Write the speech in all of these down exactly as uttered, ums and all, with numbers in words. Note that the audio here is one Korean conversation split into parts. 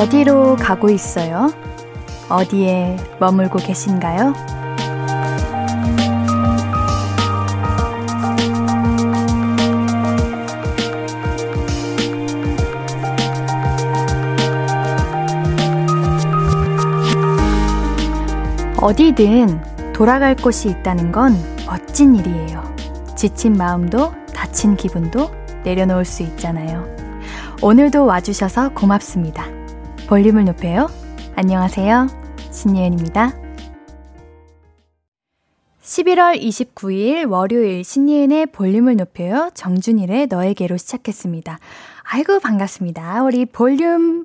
어디로 가고 있어요? 어디에 머물고 계신가요? 어디든 돌아갈 곳이 있다는 건 멋진 일이에요. 지친 마음도 다친 기분도 내려놓을 수 있잖아요. 오늘도 와주셔서 고맙습니다. 볼륨을 높여요. 안녕하세요. 신예은입니다. 십일월 이십구일 월요일 신예은의 볼륨을 높여요. 정준일의 너에게로 시작했습니다. 아이고 반갑습니다. 우리 볼륨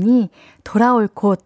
여러분이 돌아올 곳,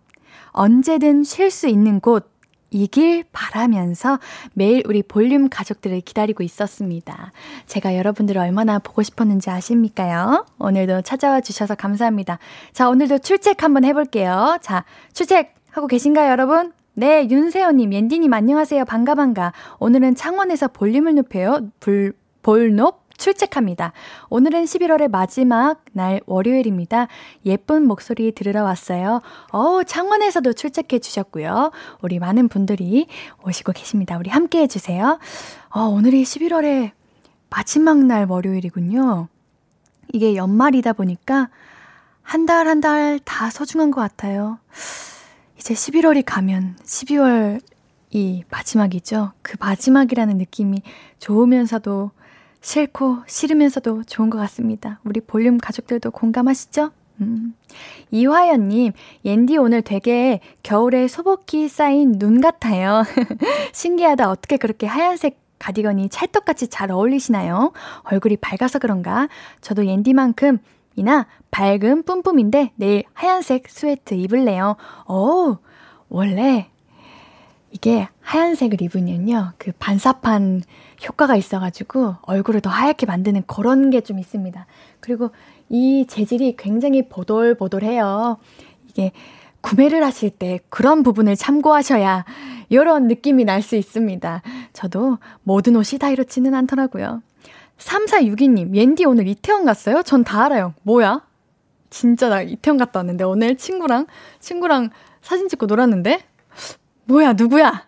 언제든 쉴 수 있는 곳 이길 바라면서 매일 우리 볼륨 가족들을 기다리고 있었습니다. 제가 여러분들을 얼마나 보고 싶었는지 아십니까요? 오늘도 찾아와 주셔서 감사합니다. 자, 오늘도 출첵 한번 해볼게요. 자, 출첵 하고 계신가요, 여러분? 네, 윤세호님, 옌디님 안녕하세요. 반가 반가. 오늘은 창원에서 볼륨을 높여요. 불, 볼높 출첵합니다. 오늘은 십일월의 마지막 날 월요일입니다. 예쁜 목소리 들으러 왔어요. 어우, 창원에서도 출첵해 주셨고요. 우리 많은 분들이 오시고 계십니다. 우리 함께 해주세요. 어, 오늘이 십일월의 마지막 날 월요일이군요. 이게 연말이다 보니까 한 달 한 달 다 소중한 것 같아요. 이제 십일월이 가면 십이월이 마지막이죠. 그 마지막이라는 느낌이 좋으면서도 싫고 싫으면서도 좋은 것 같습니다. 우리 볼륨 가족들도 공감하시죠? 음. 이화연님, 옌디 오늘 되게 겨울에 소복히 쌓인 눈 같아요. 신기하다. 어떻게 그렇게 하얀색 가디건이 찰떡같이 잘 어울리시나요? 얼굴이 밝아서 그런가? 저도 옌디만큼이나 밝은 뿜뿜인데 내일 하얀색 스웨트 입을래요. 오, 원래 이게 하얀색을 입으면요, 그 반사판 효과가 있어가지고 얼굴을 더 하얗게 만드는 그런 게 좀 있습니다. 그리고 이 재질이 굉장히 보돌보돌해요. 이게 구매를 하실 때 그런 부분을 참고하셔야 이런 느낌이 날 수 있습니다. 저도 모든 옷이 다 이렇지는 않더라고요. 삼사육이님, 옌디 오늘 이태원 갔어요? 전 다 알아요. 뭐야? 진짜 나 이태원 갔다 왔는데 오늘 친구랑 친구랑 사진 찍고 놀았는데? 뭐야, 누구야?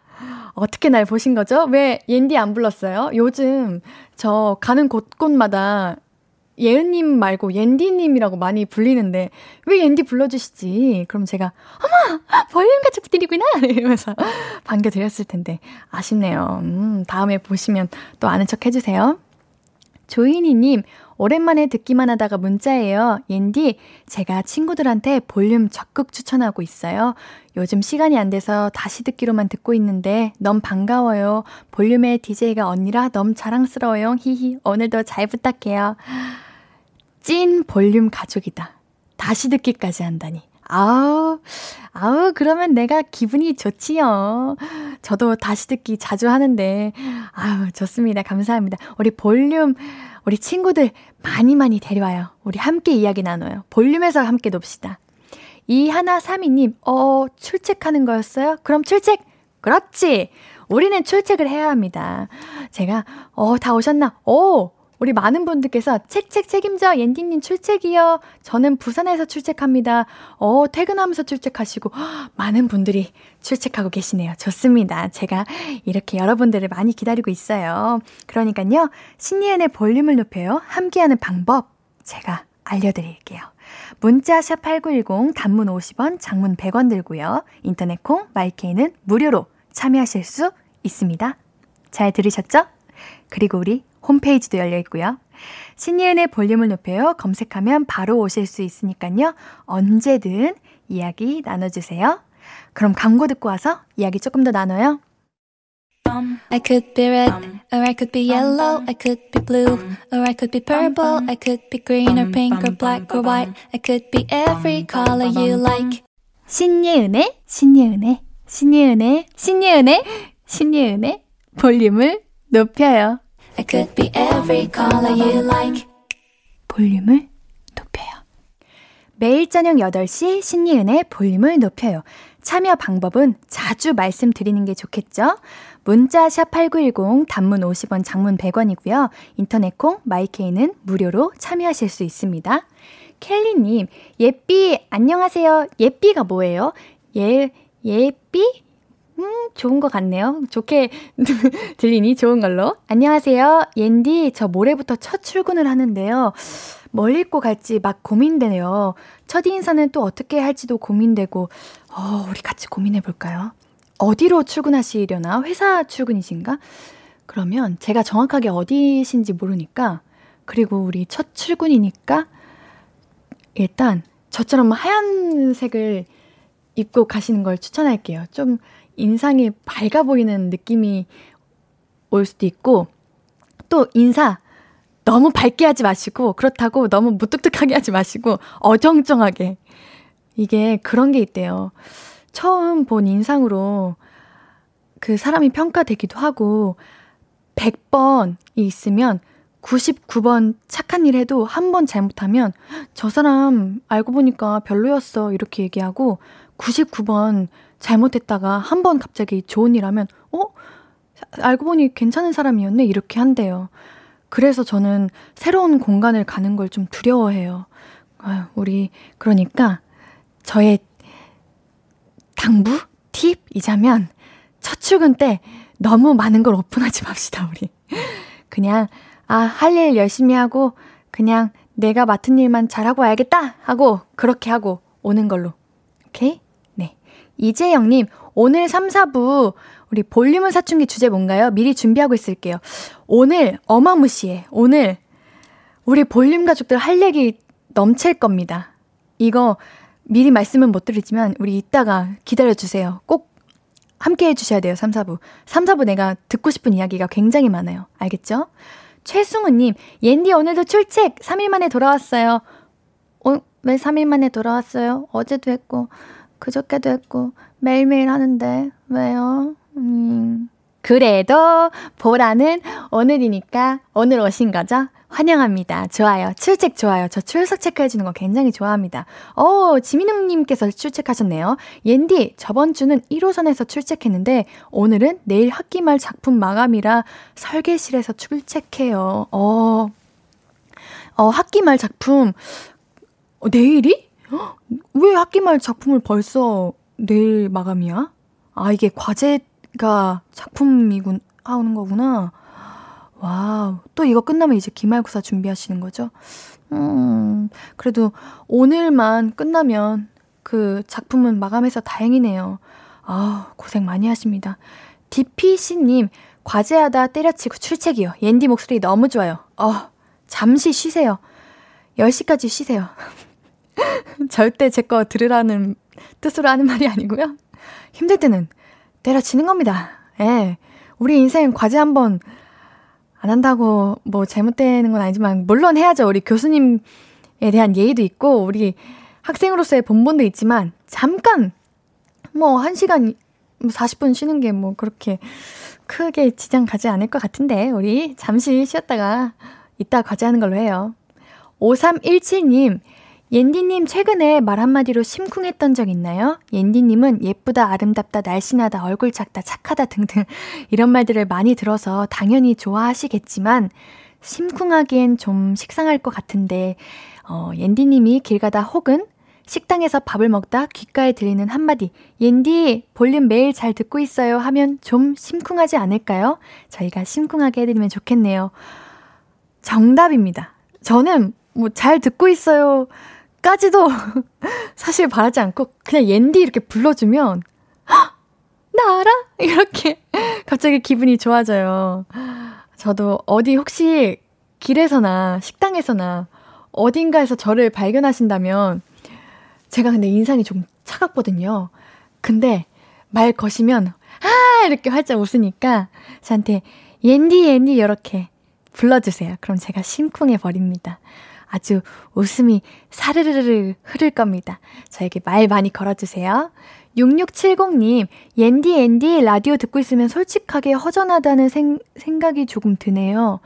어떻게 날 보신 거죠? 왜 옌디 안 불렀어요? 요즘 저 가는 곳곳마다 예은님 말고 옌디님이라고 많이 불리는데 왜 옌디 불러주시지? 그럼 제가 어머! 볼륨 가족들이구나! 이러면서 반겨드렸을 텐데 아쉽네요. 음, 다음에 보시면 또 아는 척 해주세요. 조인이님, 오랜만에 듣기만 하다가 문자예요. 옌디, 제가 친구들한테 볼륨 적극 추천하고 있어요. 요즘 시간이 안 돼서 다시 듣기로만 듣고 있는데 너무 반가워요. 볼륨의 디제이가 언니라 너무 자랑스러워요. 히히, 오늘도 잘 부탁해요. 찐 볼륨 가족이다. 다시 듣기까지 한다니. 아우, 아우, 그러면 내가 기분이 좋지요. 저도 다시 듣기 자주 하는데, 아우, 좋습니다. 감사합니다. 우리 볼륨, 우리 친구들 많이 많이 데려와요. 우리 함께 이야기 나눠요. 볼륨에서 함께 놉시다. 이하나삼이님, 어, 출첵하는 거였어요? 그럼 출첵! 그렇지! 우리는 출첵을 해야 합니다. 제가, 어, 다 오셨나? 오! 우리 많은 분들께서 책책 책임져 옌디님 출첵이요. 저는 부산에서 출첵합니다. 어, 퇴근하면서 출첵하시고 많은 분들이 출첵하고 계시네요. 좋습니다. 제가 이렇게 여러분들을 많이 기다리고 있어요. 그러니까요. 신예은의 볼륨을 높여요. 함께하는 방법 제가 알려드릴게요. 문자 샵 팔구일공, 단문 오십 원, 장문 백 원 들고요. 인터넷 콩, 마이케이는 무료로 참여하실 수 있습니다. 잘 들으셨죠? 그리고 우리 홈페이지도 열려있고요. 신예은의 볼륨을 높여요. 검색하면 바로 오실 수 있으니까요. 언제든 이야기 나눠주세요. 그럼 광고 듣고 와서 이야기 조금 더 나눠요. I could be red, or I could be yellow, I could be blue, or I could be purple, I could be green or pink or black or white, I could be every color you like. 신예은의, 신예은의, 신예은의, 신예은의, 신예은의 볼륨을 높여요. I could be every color you like. 볼륨을 높여요. 매일 저녁 여덟 시 신예은의 볼륨을 높여요. 참여 방법은 자주 말씀드리는 게 좋겠죠? 문자 샵 팔구일공, 단문 오십 원, 장문 백 원이고요. 인터넷 콩, 마이케이는 무료로 참여하실 수 있습니다. 켈리님, 예삐, 안녕하세요. 예삐가 뭐예요? 예, 예삐? 음, 좋은 것 같네요. 좋게 들리니 좋은 걸로. 안녕하세요. 옌디, 저 모레부터 첫 출근을 하는데요. 뭘 입고 갈지 막 고민되네요. 첫 인사는 또 어떻게 할지도 고민되고, 어, 우리 같이 고민해볼까요? 어디로 출근하시려나? 회사 출근이신가? 그러면 제가 정확하게 어디신지 모르니까, 그리고 우리 첫 출근이니까, 일단 저처럼 하얀색을 입고 가시는 걸 추천할게요. 좀 인상이 밝아 보이는 느낌이 올 수도 있고, 또 인사 너무 밝게 하지 마시고, 그렇다고 너무 무뚝뚝하게 하지 마시고, 어정쩡하게. 이게 그런 게 있대요. 처음 본 인상으로 그 사람이 평가되기도 하고, 백 번이 있으면 구십구 번 착한 일 해도 한 번 잘못하면 저 사람 알고 보니까 별로였어 이렇게 얘기하고, 구십구 번 잘못했다가 한 번 갑자기 좋은 일 하면 어? 알고 보니 괜찮은 사람이었네 이렇게 한대요. 그래서 저는 새로운 공간을 가는 걸 좀 두려워해요. 아유, 우리 그러니까 저의 당부? 팁이자면 첫 출근 때 너무 많은 걸 오픈하지 맙시다 우리. 그냥 아, 할 일 열심히 하고 그냥 내가 맡은 일만 잘하고 와야겠다 하고 그렇게 하고 오는 걸로. 오케이? 네. 이재영님, 오늘 삼, 사부 우리 볼륨은 사춘기 주제 뭔가요? 미리 준비하고 있을게요. 오늘 어마무시해. 오늘 우리 볼륨 가족들 할 얘기 넘칠 겁니다. 이거 미리 말씀은 못 드리지만 우리 이따가 기다려주세요. 꼭 함께해 주셔야 돼요. 삼, 사부. 삼, 사부 내가 듣고 싶은 이야기가 굉장히 많아요. 알겠죠? 최승우님, 옌디 오늘도 출첵 삼 일 만에 돌아왔어요. 어, 왜 삼 일 만에 돌아왔어요? 어제도 했고 그저께도 했고 매일매일 하는데 왜요? 음, 그래도 보라는 오늘이니까 오늘 오신 거죠? 환영합니다. 좋아요. 출첵 좋아요. 저 출석 체크해주는 거 굉장히 좋아합니다. 오, 지민웅님께서 출첵하셨네요. 옌디, 저번 주는 일 호선에서 출첵했는데 오늘은 내일 학기 말 작품 마감이라 설계실에서 출첵해요. 어, 어 학기 말 작품 어, 내일이? 헉, 왜 학기 말 작품을 벌써 내일 마감이야? 아, 이게 과제가 작품이군 하는 거구나. 와우, 또 이거 끝나면 이제 기말고사 준비하시는 거죠? 음, 그래도 오늘만 끝나면 그 작품은 마감해서 다행이네요. 아, 고생 많이 하십니다. 디피씨님, 과제하다 때려치고 출첵이요. 옌디 목소리 너무 좋아요. 어, 잠시 쉬세요. 열 시까지 쉬세요. 절대 제 거 들으라는 뜻으로 하는 말이 아니고요. 힘들 때는 때려치는 겁니다. 예, 우리 인생 과제 한번 안 한다고 뭐 잘못되는 건 아니지만 물론 해야죠. 우리 교수님에 대한 예의도 있고 우리 학생으로서의 본분도 있지만 잠깐 뭐 한 시간 사십 분 쉬는 게 뭐 그렇게 크게 지장 가지 않을 것 같은데 우리 잠시 쉬었다가 이따 과제하는 걸로 해요. 오삼일칠님, 옌디님 최근에 말 한마디로 심쿵했던 적 있나요? 옌디님은 예쁘다, 아름답다, 날씬하다, 얼굴 작다, 착하다 등등 이런 말들을 많이 들어서 당연히 좋아하시겠지만 심쿵하기엔 좀 식상할 것 같은데 어, 옌디님이 길 가다 혹은 식당에서 밥을 먹다 귓가에 들리는 한마디 옌디 볼륨 매일 잘 듣고 있어요 하면 좀 심쿵하지 않을까요? 저희가 심쿵하게 해드리면 좋겠네요. 정답입니다. 저는 뭐 잘 듣고 있어요 까지도 사실 바라지 않고 그냥 옌디 이렇게 불러주면 헉! 나 알아? 이렇게 갑자기 기분이 좋아져요. 저도 어디 혹시 길에서나 식당에서나 어딘가에서 저를 발견하신다면 제가 근데 인상이 좀 차갑거든요. 근데 말 거시면 아 이렇게 활짝 웃으니까 저한테 옌디 옌디 이렇게 불러주세요. 그럼 제가 심쿵해버립니다. 아주 웃음이 사르르르 흐를 겁니다. 저에게 말 많이 걸어주세요. 육육칠공님, 옌디 옌디 라디오 듣고 있으면 솔직하게 허전하다는 생, 생각이 조금 드네요.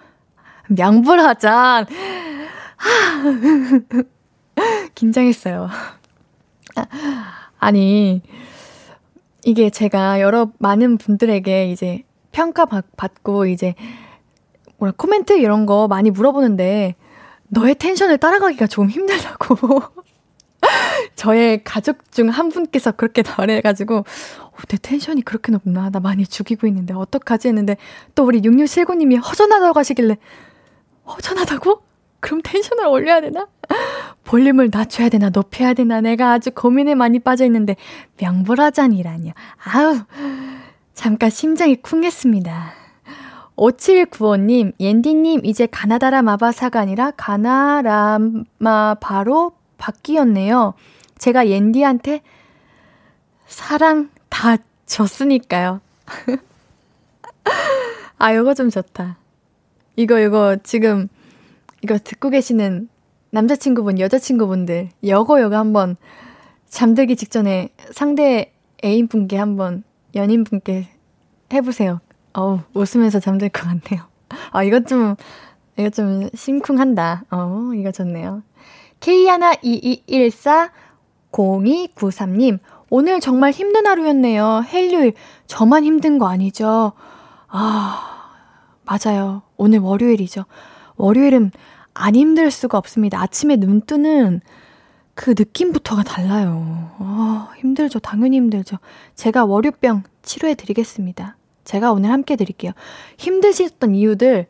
명불하잔. 긴장했어요. 아니, 이게 제가 여러 많은 분들에게 이제 평가 받고 이제 뭐라 코멘트 이런 거 많이 물어보는데 너의 텐션을 따라가기가 좀 힘들다고 저의 가족 중 한 분께서 그렇게 말해가지고 내 텐션이 그렇게 높나? 나 많이 죽이고 있는데 어떡하지? 했는데 또 우리 육육칠구님이 허전하다고 하시길래 허전하다고? 그럼 텐션을 올려야 되나? 볼륨을 낮춰야 되나? 높여야 되나? 내가 아주 고민에 많이 빠져있는데 명불허전이라니요. 아우 잠깐 심장이 쿵했습니다. 오칠구오님 옌디님 이제 가나다라마바사가 아니라 가나라마바로 바뀌었네요. 제가 옌디한테 사랑 다 줬으니까요. 아 이거 좀 좋다. 이거 이거 지금 이거 듣고 계시는 남자친구분 여자친구분들 여거 여거 한번 잠들기 직전에 상대 애인분께 한번 연인분께 해보세요. 어우 웃으면서 잠들 것 같네요. 아 이거 좀 이거 좀 심쿵한다. 어 이거 좋네요. 케이 일 이이일사 공이구삼님 오늘 정말 힘든 하루였네요. 헬요일 저만 힘든 거 아니죠? 아 맞아요. 오늘 월요일이죠. 월요일은 안 힘들 수가 없습니다. 아침에 눈 뜨는 그 느낌부터가 달라요. 아, 힘들죠. 당연히 힘들죠. 제가 월요병 치료해드리겠습니다. 제가 오늘 함께 드릴게요. 힘드셨던 이유들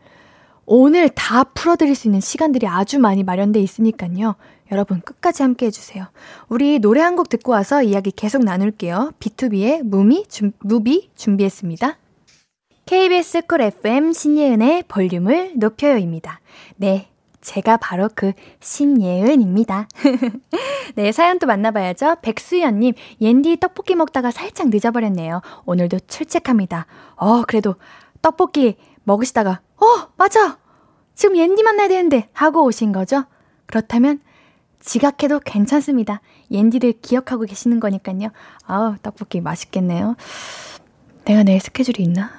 오늘 다 풀어드릴 수 있는 시간들이 아주 많이 마련돼 있으니까요. 여러분 끝까지 함께 해주세요. 우리 노래 한 곡 듣고 와서 이야기 계속 나눌게요. 비투비의 무비, 주, 무비 준비했습니다. 케이비에스 콜 에프엠 신예은의 볼륨을 높여요입니다. 네, 제가 바로 그 신예은입니다. 네, 사연 또 만나봐야죠. 백수연님, 옌디 떡볶이 먹다가 살짝 늦어버렸네요. 오늘도 출첵합니다. 어, 그래도 떡볶이 먹으시다가 어, 맞아! 지금 옌디 만나야 되는데 하고 오신 거죠? 그렇다면 지각해도 괜찮습니다. 옌디를 기억하고 계시는 거니까요. 아우, 떡볶이 맛있겠네요. 내가 내일 스케줄이 있나?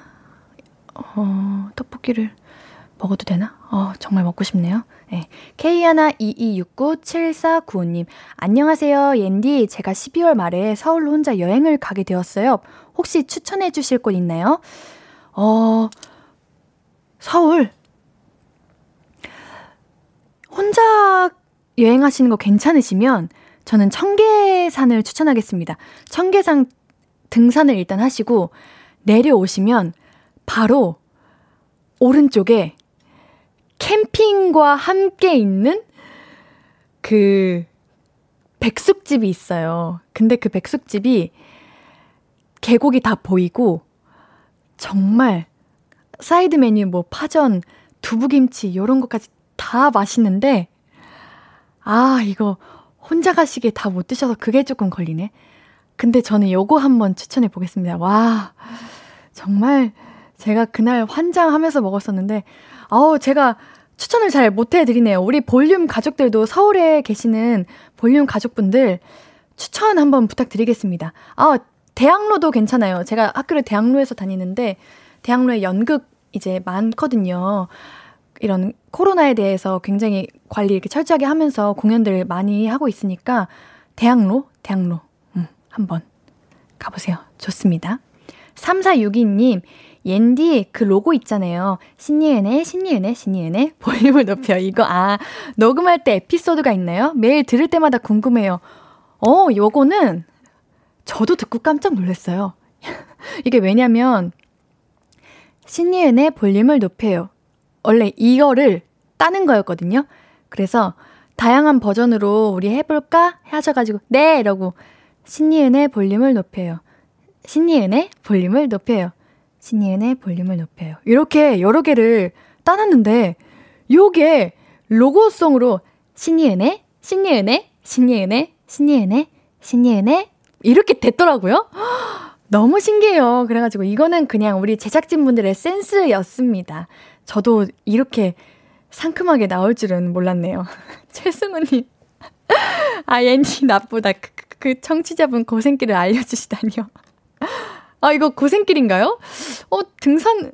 어, 떡볶이를 먹어도 되나? 어, 정말 먹고 싶네요. 네. 케이 일 이이육구칠사구오님 안녕하세요. 옌디 제가 십이월 말에 서울로 혼자 여행을 가게 되었어요. 혹시 추천해 주실 곳 있나요? 어... 서울 혼자 여행하시는 거 괜찮으시면 저는 청계산을 추천하겠습니다. 청계산 등산을 일단 하시고 내려오시면 바로 오른쪽에 캠핑과 함께 있는 그 백숙집이 있어요. 근데 그 백숙집이 계곡이 다 보이고 정말 사이드 메뉴 뭐 파전, 두부김치 이런 것까지 다 맛있는데 아 이거 혼자 가시기에 다 못 드셔서 그게 조금 걸리네. 근데 저는 요거 한번 추천해 보겠습니다. 와 정말 제가 그날 환장하면서 먹었었는데 아우 제가 추천을 잘 못해드리네요. 우리 볼륨 가족들도 서울에 계시는 볼륨 가족분들 추천 한번 부탁드리겠습니다. 아 대학로도 괜찮아요. 제가 학교를 대학로에서 다니는데 대학로에 연극 이제 많거든요. 이런 코로나에 대해서 굉장히 관리 이렇게 철저하게 하면서 공연들을 많이 하고 있으니까 대학로, 대학로 음, 한번 가보세요. 좋습니다. 삼사육이님, 옌디 그 로고 있잖아요. 신예은의, 신예은의, 신예은의 볼륨을 높여. 이거 아 녹음할 때 에피소드가 있나요? 매일 들을 때마다 궁금해요. 어, 요거는 저도 듣고 깜짝 놀랐어요. 이게 왜냐면 신예은의 볼륨을 높여요. 원래 이거를 따는 거였거든요. 그래서 다양한 버전으로 우리 해볼까? 하셔가지고 네! 이러고 신예은의 볼륨을 높여요. 신예은의 볼륨을 높여요. 신예은의 볼륨을 높여요. 이렇게 여러 개를 따놨는데 요게 로고송으로 신예은의, 신예은의, 신예은의, 신예은의, 신예은의 이렇게 됐더라고요. 너무 신기해요. 그래가지고 이거는 그냥 우리 제작진분들의 센스였습니다. 저도 이렇게 상큼하게 나올 줄은 몰랐네요. 최승우님. 아, 옌디 나쁘다. 그, 그 청취자분 고생길을 알려주시다니요. 아, 이거 고생길인가요? 어, 등산...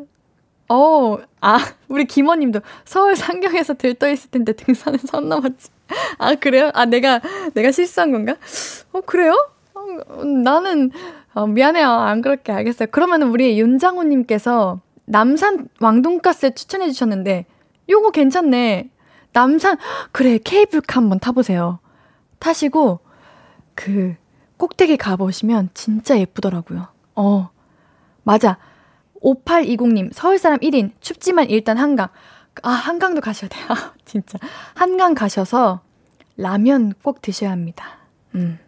어, 아, 우리 김원님도 서울 상경에서 들떠있을 텐데 등산은 선 넘었지. 아, 그래요? 아, 내가, 내가 실수한 건가? 어, 그래요? 어, 나는... 어, 미안해요. 안 그럴게. 알겠어요. 그러면 우리 윤장호님께서 남산 왕돈가스 추천해 주셨는데 요거 괜찮네. 남산 그래 케이블카 한번 타보세요. 타시고 그 꼭대기 가보시면 진짜 예쁘더라고요. 어 맞아. 오팔이공님 서울사람 일 인 춥지만 일단 한강. 아 한강도 가셔야 돼요. 아, 진짜 한강 가셔서 라면 꼭 드셔야 합니다. 음.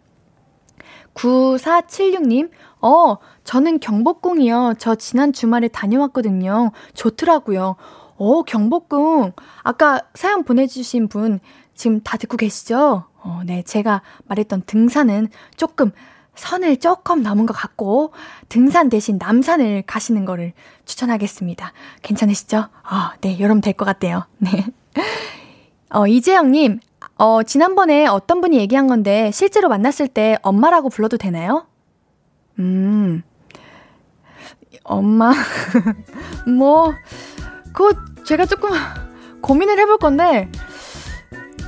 구사칠육님 어 저는 경복궁이요. 저 지난 주말에 다녀왔거든요. 좋더라고요. 어 경복궁 아까 사연 보내주신 분 지금 다 듣고 계시죠? 어, 네 제가 말했던 등산은 조금 선을 조금 넘은 것 같고 등산 대신 남산을 가시는 거를 추천하겠습니다. 괜찮으시죠? 아, 네, 여러분 될 것 같아요. 네. 어, 이재영님, 어, 지난번에 어떤 분이 얘기한 건데 실제로 만났을 때 엄마라고 불러도 되나요? 음, 엄마, 뭐, 그거 제가 조금 고민을 해볼 건데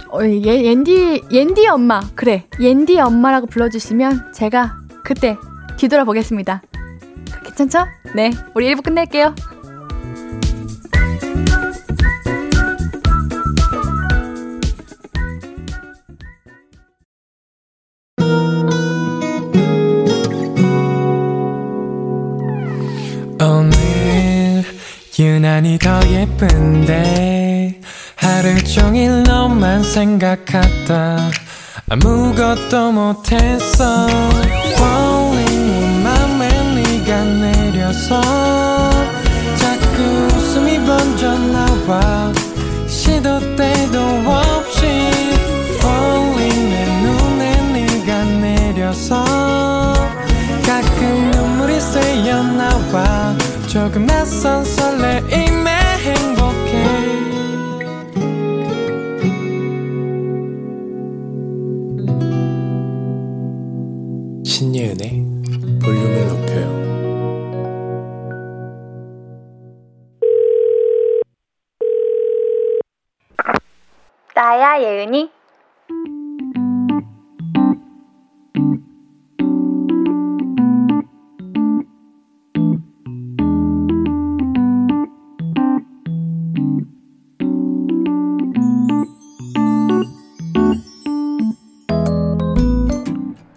어, 예, 옌디, 옌디 엄마. 그래. 옌디 엄마라고 불러주시면 제가 그때 뒤돌아보겠습니다. 괜찮죠? 네. 우리 일 부 끝낼게요. 오늘 유난히 더 예쁜데 하루 종일 너만 생각하다 아무것도 못했어 Falling 온 맘에 네가 내려서 자꾸 웃음이 번져나와 시도 때도 없이 Falling 내 눈에 네가 내려서 가끔 눈물이 새어나와 조금 낯선 설레임에 행복해 신예은의 볼륨을 높여요. 나야 예은이.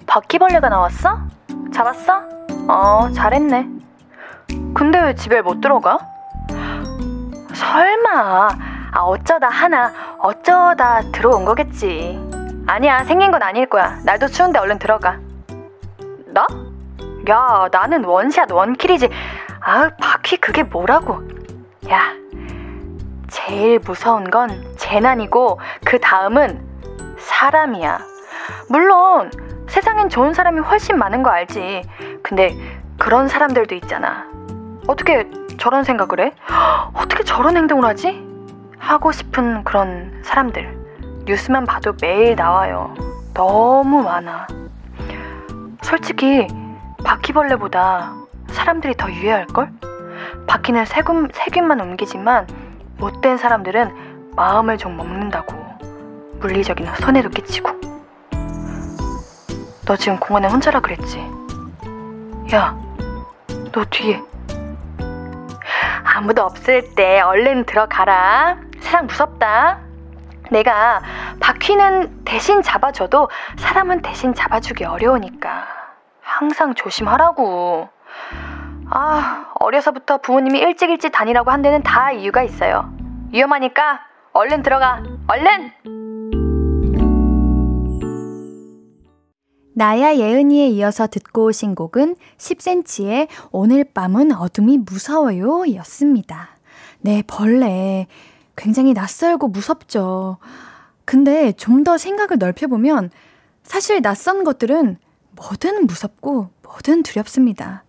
바퀴벌레가 나왔어? 잡았어? 어, 잘했네. 근데 왜 집에 못 들어가? 설마. 아, 어쩌다 하나, 어쩌다 들어온 거겠지. 아니야, 생긴 건 아닐 거야. 날도 추운데 얼른 들어가. 나? 야, 나는 원샷 원킬이지. 아, 바퀴 그게 뭐라고. 야, 제일 무서운 건 재난이고 그 다음은 사람이야. 물론 세상엔 좋은 사람이 훨씬 많은 거 알지. 근데 그런 사람들도 있잖아. 어떻게 저런 생각을 해? 어떻게 저런 행동을 하지? 하고 싶은 그런 사람들. 뉴스만 봐도 매일 나와요. 너무 많아. 솔직히 바퀴벌레보다 사람들이 더 유해할걸? 바퀴는 세균, 세균만 옮기지만 못된 사람들은 마음을 좀 먹는다고. 물리적인 손해도 끼치고. 너 지금 공원에 혼자라 그랬지? 야, 너 뒤에. 아무도 없을 때 얼른 들어가라. 세상 무섭다. 내가 바퀴는 대신 잡아줘도 사람은 대신 잡아주기 어려우니까 항상 조심하라고. 아, 어려서부터 부모님이 일찍 일찍 다니라고 한 데는 다 이유가 있어요. 위험하니까 얼른 들어가. 얼른! 나야 예은이에 이어서 듣고 오신 곡은 십 센티미터의 오늘 밤은 어둠이 무서워요 였습니다. 네, 벌레 굉장히 낯설고 무섭죠. 근데 좀 더 생각을 넓혀보면 사실 낯선 것들은 뭐든 무섭고 뭐든 두렵습니다.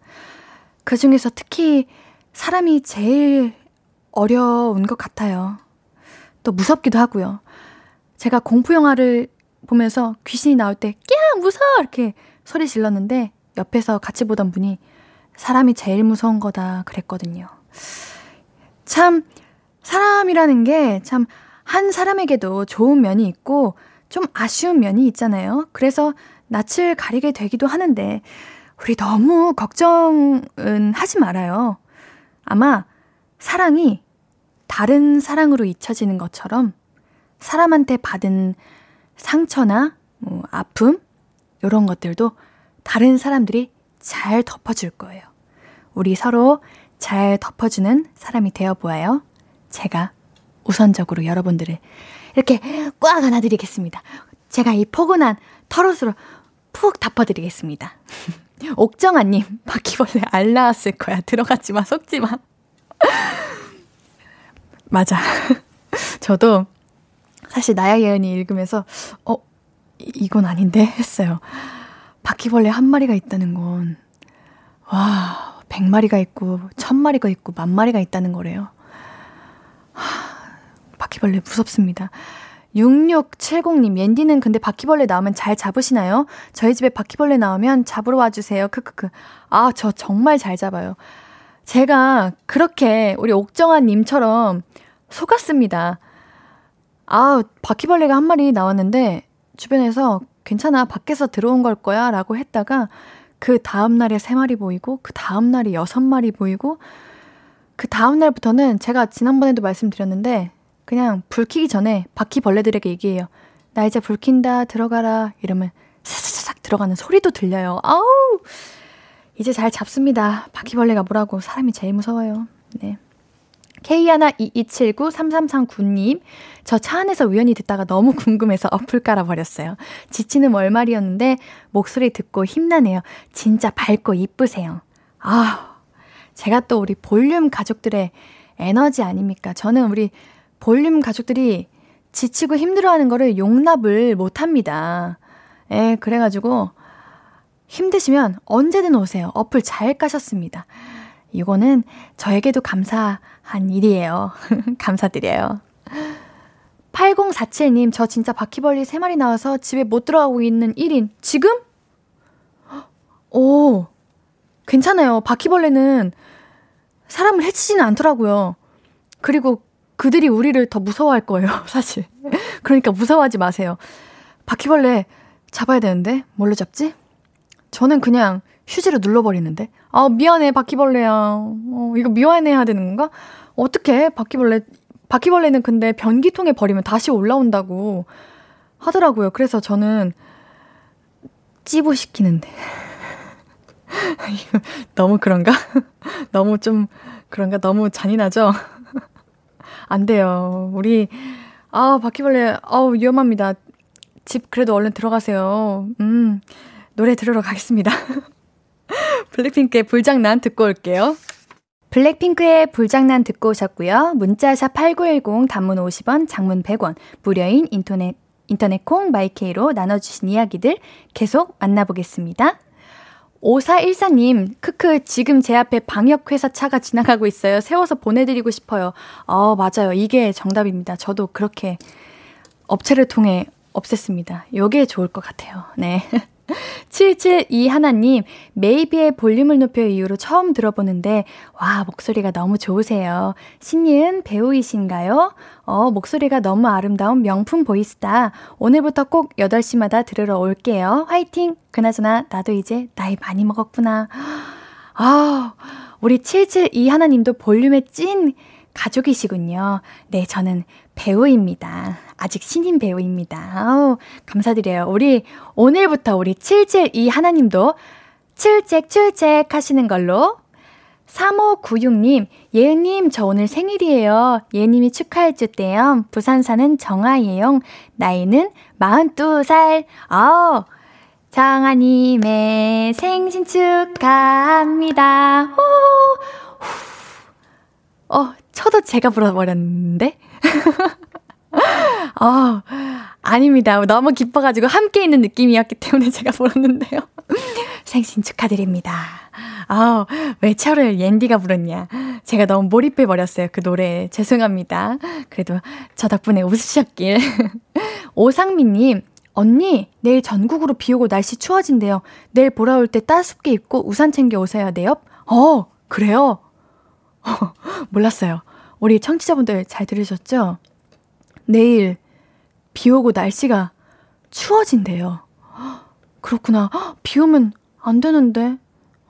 그 중에서 특히 사람이 제일 어려운 것 같아요. 또 무섭기도 하고요. 제가 공포영화를 보면서 귀신이 나올 때 끼야 무서워 이렇게 소리 질렀는데 옆에서 같이 보던 분이 사람이 제일 무서운 거다 그랬거든요. 참 사람이라는 게 참 한 사람에게도 좋은 면이 있고 좀 아쉬운 면이 있잖아요. 그래서 낯을 가리게 되기도 하는데 우리 너무 걱정은 하지 말아요. 아마 사랑이 다른 사랑으로 잊혀지는 것처럼 사람한테 받은 상처나 뭐 아픔 이런 것들도 다른 사람들이 잘 덮어줄 거예요. 우리 서로 잘 덮어주는 사람이 되어보아요. 제가 우선적으로 여러분들을 이렇게 꽉 안아드리겠습니다. 제가 이 포근한 털옷으로 푹 덮어드리겠습니다. 옥정아님, 바퀴벌레 알 나왔을 거야. 들어가지 마, 속지 마. 맞아. 저도 사실 나야예은이 읽으면서 어, 이건 아닌데 했어요. 바퀴벌레 한 마리가 있다는 건 와, 백 마리가 있고 천 마리가 있고 만 마리가 있다는 거래요. 하, 바퀴벌레 무섭습니다. 육육칠공님, 옌디는 근데 바퀴벌레 나오면 잘 잡으시나요? 저희 집에 바퀴벌레 나오면 잡으러 와주세요. 크크크. 아, 저 정말 잘 잡아요. 제가 그렇게 우리 옥정아님처럼 속았습니다. 아, 바퀴벌레가 한 마리 나왔는데 주변에서 괜찮아, 밖에서 들어온 걸 거야 라고 했다가 그 다음날에 세 마리 보이고 그 다음날에 여섯 마리 보이고 그 다음날부터는 제가 지난번에도 말씀드렸는데 그냥 불 켜기 전에 바퀴벌레들에게 얘기해요. 나 이제 불 킨다, 들어가라 이러면 사사사삭 들어가는 소리도 들려요. 아우, 이제 잘 잡습니다. 바퀴벌레가 뭐라고 사람이 제일 무서워요. 네. 케이 일 이이칠구 삼삼삼구님, 저 차 안에서 우연히 듣다가 너무 궁금해서 어플 깔아버렸어요. 지치는 월말이었는데 목소리 듣고 힘나네요. 진짜 밝고 이쁘세요. 아, 제가 또 우리 볼륨 가족들의 에너지 아닙니까? 저는 우리 볼륨 가족들이 지치고 힘들어하는 거를 용납을 못합니다. 예, 그래가지고 힘드시면 언제든 오세요. 어플 잘 까셨습니다. 이거는 저에게도 감사한 일이에요. 감사드려요. 팔공사칠님, 저 진짜 바퀴벌레 세 마리 나와서 집에 못 들어가고 있는 일 인. 지금? 오, 괜찮아요. 바퀴벌레는 사람을 해치지는 않더라고요. 그리고 그들이 우리를 더 무서워할 거예요, 사실. 그러니까 무서워하지 마세요. 바퀴벌레 잡아야 되는데 뭘로 잡지? 저는 그냥 휴지로 눌러버리는데. 아, 미안해 바퀴벌레야. 어, 이거 미안해야 되는 건가? 어떡해 바퀴벌레. 바퀴벌레는 근데 변기통에 버리면 다시 올라온다고 하더라고요. 그래서 저는 찌부시키는데. 너무 그런가? 너무 좀 그런가? 너무 잔인하죠? 안 돼요. 우리 아 바퀴벌레 아우 위험합니다. 집 그래도 얼른 들어가세요. 음 노래 들으러 가겠습니다. 블랙핑크의 불장난 듣고 올게요. 블랙핑크의 불장난 듣고 오셨고요. 문자샵 팔구일공, 단문 오십 원, 장문 백 원, 무료인 인터넷, 인터넷 콩 마이케이로 나눠주신 이야기들 계속 만나보겠습니다. 오사일사님, 크크, 지금 제 앞에 방역회사 차가 지나가고 있어요. 세워서 보내드리고 싶어요. 어, 맞아요. 이게 정답입니다. 저도 그렇게 업체를 통해 없앴습니다. 요게 좋을 것 같아요. 네. 칠칠이일님, 메이비의 볼륨을 높여 이후로 처음 들어보는데 와, 목소리가 너무 좋으세요. 신예은 배우이신가요? 어, 목소리가 너무 아름다운 명품 보이스다. 오늘부터 꼭 여덟 시마다 들으러 올게요. 화이팅! 그나저나 나도 이제 나이 많이 먹었구나. 아, 우리 칠칠이일님도 볼륨의 찐 가족이시군요. 네, 저는 배우입니다. 아직 신인 배우입니다. 아우, 감사드려요. 우리 오늘부터 우리 칠칠이일님도 출첵 출첵 하시는 걸로. 삼오구육님, 예은님 저 오늘 생일이에요. 예은님이 축하해주대요. 부산 사는 정아예요. 나이는 마흔두 살. 아, 정아님의 생신 축하합니다. 오, 어, 쳐도 제가 불어버렸는데? 아, 아닙니다. 너무 기뻐가지고 함께 있는 느낌이었기 때문에 제가 불렀는데요. 생신 축하드립니다. 아, 왜 저를 옌디가 불렀냐. 제가 너무 몰입해버렸어요, 그 노래에. 죄송합니다. 그래도 저 덕분에 웃으셨길. 오상민님, 언니, 내일 전국으로 비 오고 날씨 추워진대요. 내일 보라 올 때 따숩게 입고 우산 챙겨 오셔야 돼요. 어, 그래요? 어, 몰랐어요. 우리 청취자분들 잘 들으셨죠? 내일 비 오고 날씨가 추워진대요. 그렇구나. 비 오면 안 되는데.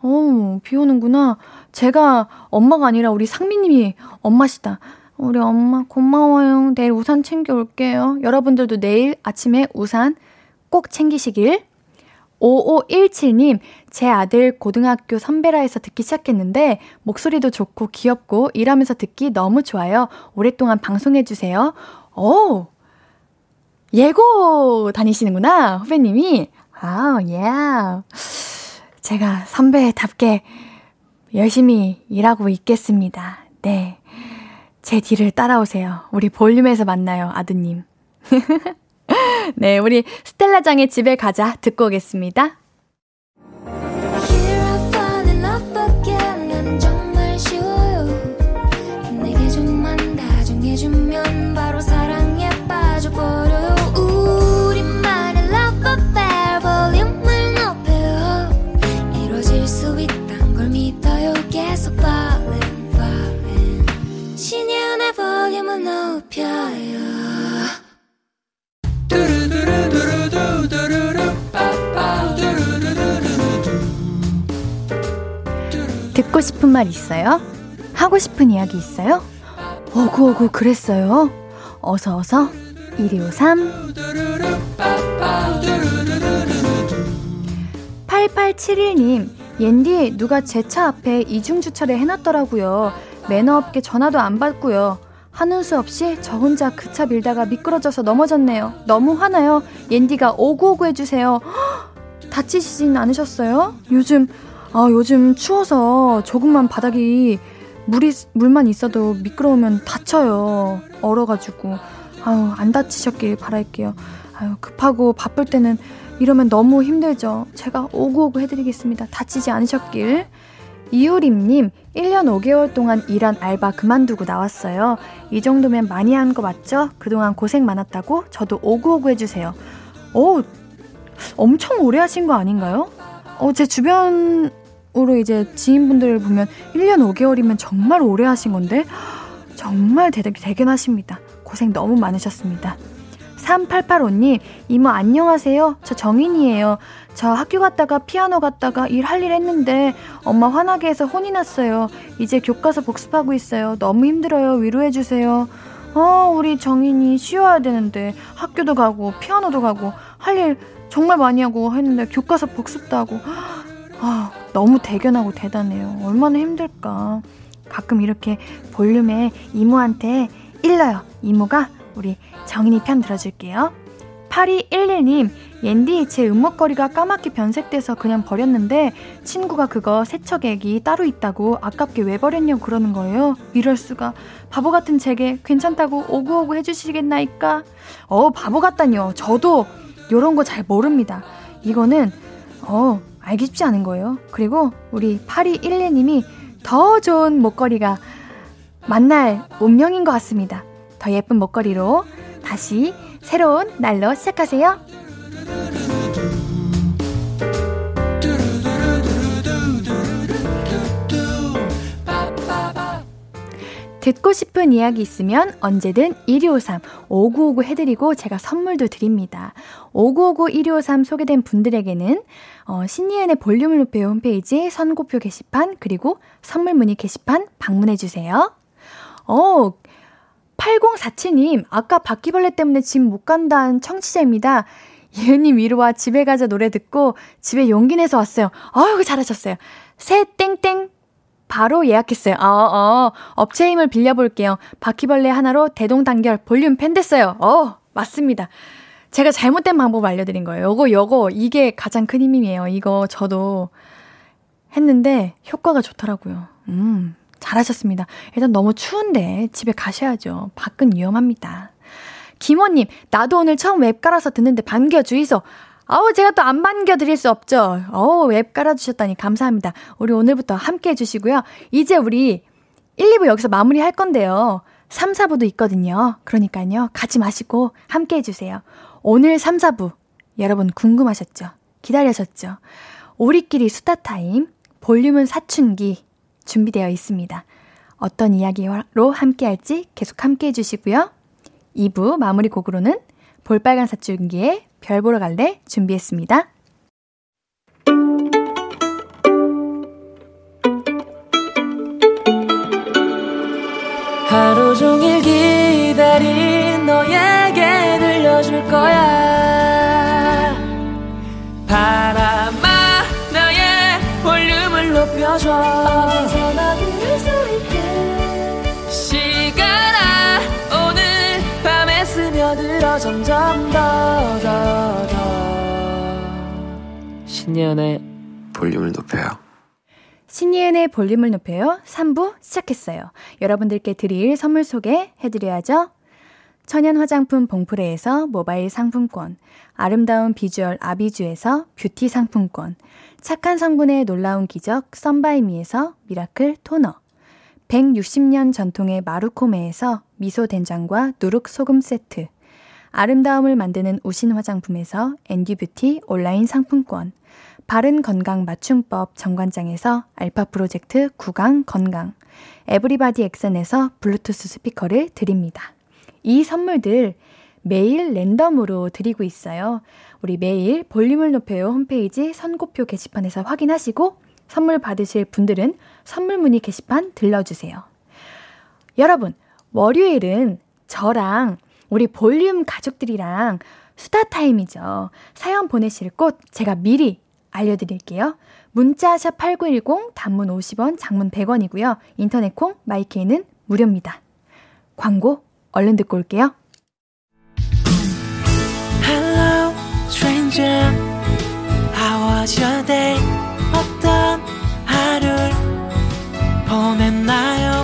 어, 비 오는구나. 제가 엄마가 아니라 우리 상미님이 엄마시다. 우리 엄마 고마워요. 내일 우산 챙겨올게요. 여러분들도 내일 아침에 우산 꼭 챙기시길. 오오일칠 님, 제 아들 고등학교 선배라에서 듣기 시작했는데 목소리도 좋고 귀엽고 일하면서 듣기 너무 좋아요. 오랫동안 방송해주세요. 오, 예고 다니시는구나, 후배님이. 아우, oh, 예. Yeah. 제가 선배답게 열심히 일하고 있겠습니다. 네. 제 뒤를 따라오세요. 우리 볼륨에서 만나요, 아드님. 네, 우리 스텔라장의 집에 가자 듣고 오겠습니다. 듣고 싶은 말 있어요? 하고 싶은 이야기 있어요? 어구어구 그랬어요? 어서어서 일이오삼. 팔팔칠일 님, 옌디 누가 제 차 앞에 이중주차를 해놨더라고요. 매너 없게 전화도 안 받고요. 하는 수 없이 저 혼자 그 차 밀다가 미끄러져서 넘어졌네요. 너무 화나요. 옌디가 오구오구 해주세요. 허, 다치시진 않으셨어요? 요즘 아 요즘 추워서 조금만 바닥이 물이 물만 있어도 미끄러우면 다쳐요. 얼어가지고. 아유, 안 다치셨길 바랄게요. 아유, 급하고 바쁠 때는 이러면 너무 힘들죠. 제가 오구오구 해드리겠습니다. 다치지 않으셨길. 이유림님, 일 년 오 개월 동안 일한 알바 그만두고 나왔어요. 이 정도면 많이 한 거 맞죠? 그동안 고생 많았다고 저도 오구오구 해주세요. 오, 엄청 오래 하신 거 아닌가요? 어, 제 주변으로 이제 지인분들을 보면 일 년 오 개월이면 정말 오래 하신 건데 정말 대, 대견하십니다. 고생 너무 많으셨습니다. 삼팔팔오 님, 이모 안녕하세요. 저 정인이에요. 저 학교 갔다가 피아노 갔다가 일할 일 했는데 엄마 화나게 해서 혼이 났어요. 이제 교과서 복습하고 있어요. 너무 힘들어요. 위로해주세요. 어, 우리 정인이 쉬어야 되는데 학교도 가고 피아노도 가고 할 일 정말 많이 하고 했는데 교과서 복습도 하고. 아, 너무 대견하고 대단해요. 얼마나 힘들까. 가끔 이렇게 볼륨에 이모한테 일러요. 이모가 우리 정인이 편 들어줄게요. 팔이일일 님, 옌디 제 음목걸이가 까맣게 변색돼서 그냥 버렸는데 친구가 그거 세척액이 따로 있다고 아깝게 왜 버렸냐고 그러는 거예요. 이럴 수가. 바보 같은 제게 괜찮다고 오구오구 해주시겠나이까. 어, 바보 같다뇨. 저도 요런 거 잘 모릅니다. 이거는 어 알기 쉽지 않은 거예요. 그리고 우리 팔이일일 님이 더 좋은 목걸이가 만날 운명인 것 같습니다. 더 예쁜 목걸이로 다시 새로운 날로 시작하세요. 듣고 싶은 이야기 있으면 언제든 일이오삼, 오구오구 해드리고 제가 선물도 드립니다. 오구오구 일이오삼 소개된 분들에게는 어, 신예은의 볼륨을 높여요 홈페이지 선고표 게시판 그리고 선물 문의 게시판 방문해주세요. 어, 팔공사칠 님, 아까 바퀴벌레 때문에 집 못 간다는 청취자입니다. 예은님 위로와 집에 가자 노래 듣고 집에 용기 내서 왔어요. 아유, 잘하셨어요. 새 땡땡 바로 예약했어요. 어, 어, 업체 힘을 빌려볼게요. 바퀴벌레 하나로 대동단결 볼륨 팬 됐어요. 어, 맞습니다. 제가 잘못된 방법 알려드린 거예요. 요거 요거 이게 가장 큰 힘이에요. 이거 저도 했는데 효과가 좋더라고요. 음. 잘하셨습니다. 일단 너무 추운데 집에 가셔야죠. 밖은 위험합니다. 김원님, 나도 오늘 처음 웹 깔아서 듣는데 반겨 주이소. 아우, 제가 또 안 반겨 드릴 수 없죠. 어우, 웹 깔아주셨다니 감사합니다. 우리 오늘부터 함께 해주시고요. 이제 우리 일, 이 부 여기서 마무리할 건데요. 삼, 사 부도 있거든요. 그러니까요. 가지 마시고 함께 해주세요. 오늘 삼, 사 부 여러분 궁금하셨죠? 기다리셨죠? 우리끼리 수다 타임, 볼륨은 사춘기 준비되어 있습니다. 어떤 이야기로 함께할지 계속 함께해 주시고요. 이 부 마무리 곡으로는 볼빨간 사춘기의 별 보러 갈래 준비했습니다. 하루 종일 기다린 너에게 들려줄 거야. 바람아 나의 볼륨을 높여줘. 언제나 들을 수 있게. 시간아 오늘 밤에 스며들어 점점 더 더 더. 신예은의 볼륨을 높여요. 신예은의 볼륨을 높여요. 삼 부 시작했어요. 여러분들께 드릴 선물 소개해드려야죠. 천연 화장품 봉프레에서 모바일 상품권, 아름다운 비주얼 아비주에서 뷰티 상품권, 착한 성분의 놀라운 기적 썬바이미에서 미라클 토너, 백육십 년 전통의 마루코메에서 미소된장과 누룩소금 세트, 아름다움을 만드는 우신 화장품에서 엔듀뷰티 온라인 상품권, 바른 건강 맞춤법 정관장에서 알파 프로젝트 구강 건강, 에브리바디 엑센에서 블루투스 스피커를 드립니다. 이 선물들 매일 랜덤으로 드리고 있어요. 우리 매일 볼륨을 높여요 홈페이지 선고표 게시판에서 확인하시고 선물 받으실 분들은 선물 문의 게시판 들러주세요. 여러분, 월요일은 저랑 우리 볼륨 가족들이랑 수다 타임이죠. 사연 보내실 곳 제가 미리 알려드릴게요. 문자 샵 팔구일공, 단문 오십 원, 장문 백 원이고요. 인터넷 콩, 마이케이는 무료입니다. 광고 얼른 듣고 올게요. Hello, stranger. How was your day? 어떤 하루를 보냈나요?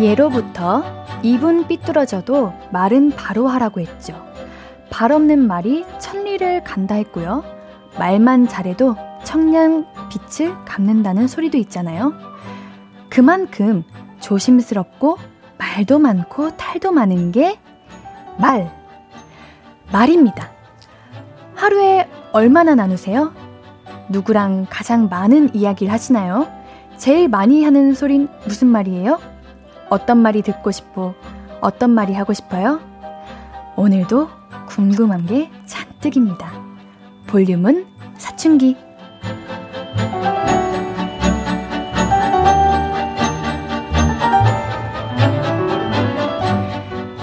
예로부터 입은 삐뚤어져도 말은 바로 하라고 했죠. 발 없는 말이 천리를 간다 했고요. 말만 잘해도 청량 빛을 갚는다는 소리도 있잖아요. 그만큼 조심스럽고 말도 많고 탈도 많은 게 말, 말입니다. 하루에 얼마나 나누세요? 누구랑 가장 많은 이야기를 하시나요? 제일 많이 하는 소린 무슨 말이에요? 어떤 말이 듣고 싶고 어떤 말이 하고 싶어요? 오늘도 궁금한 게 잔뜩입니다. 볼륨은 사춘기.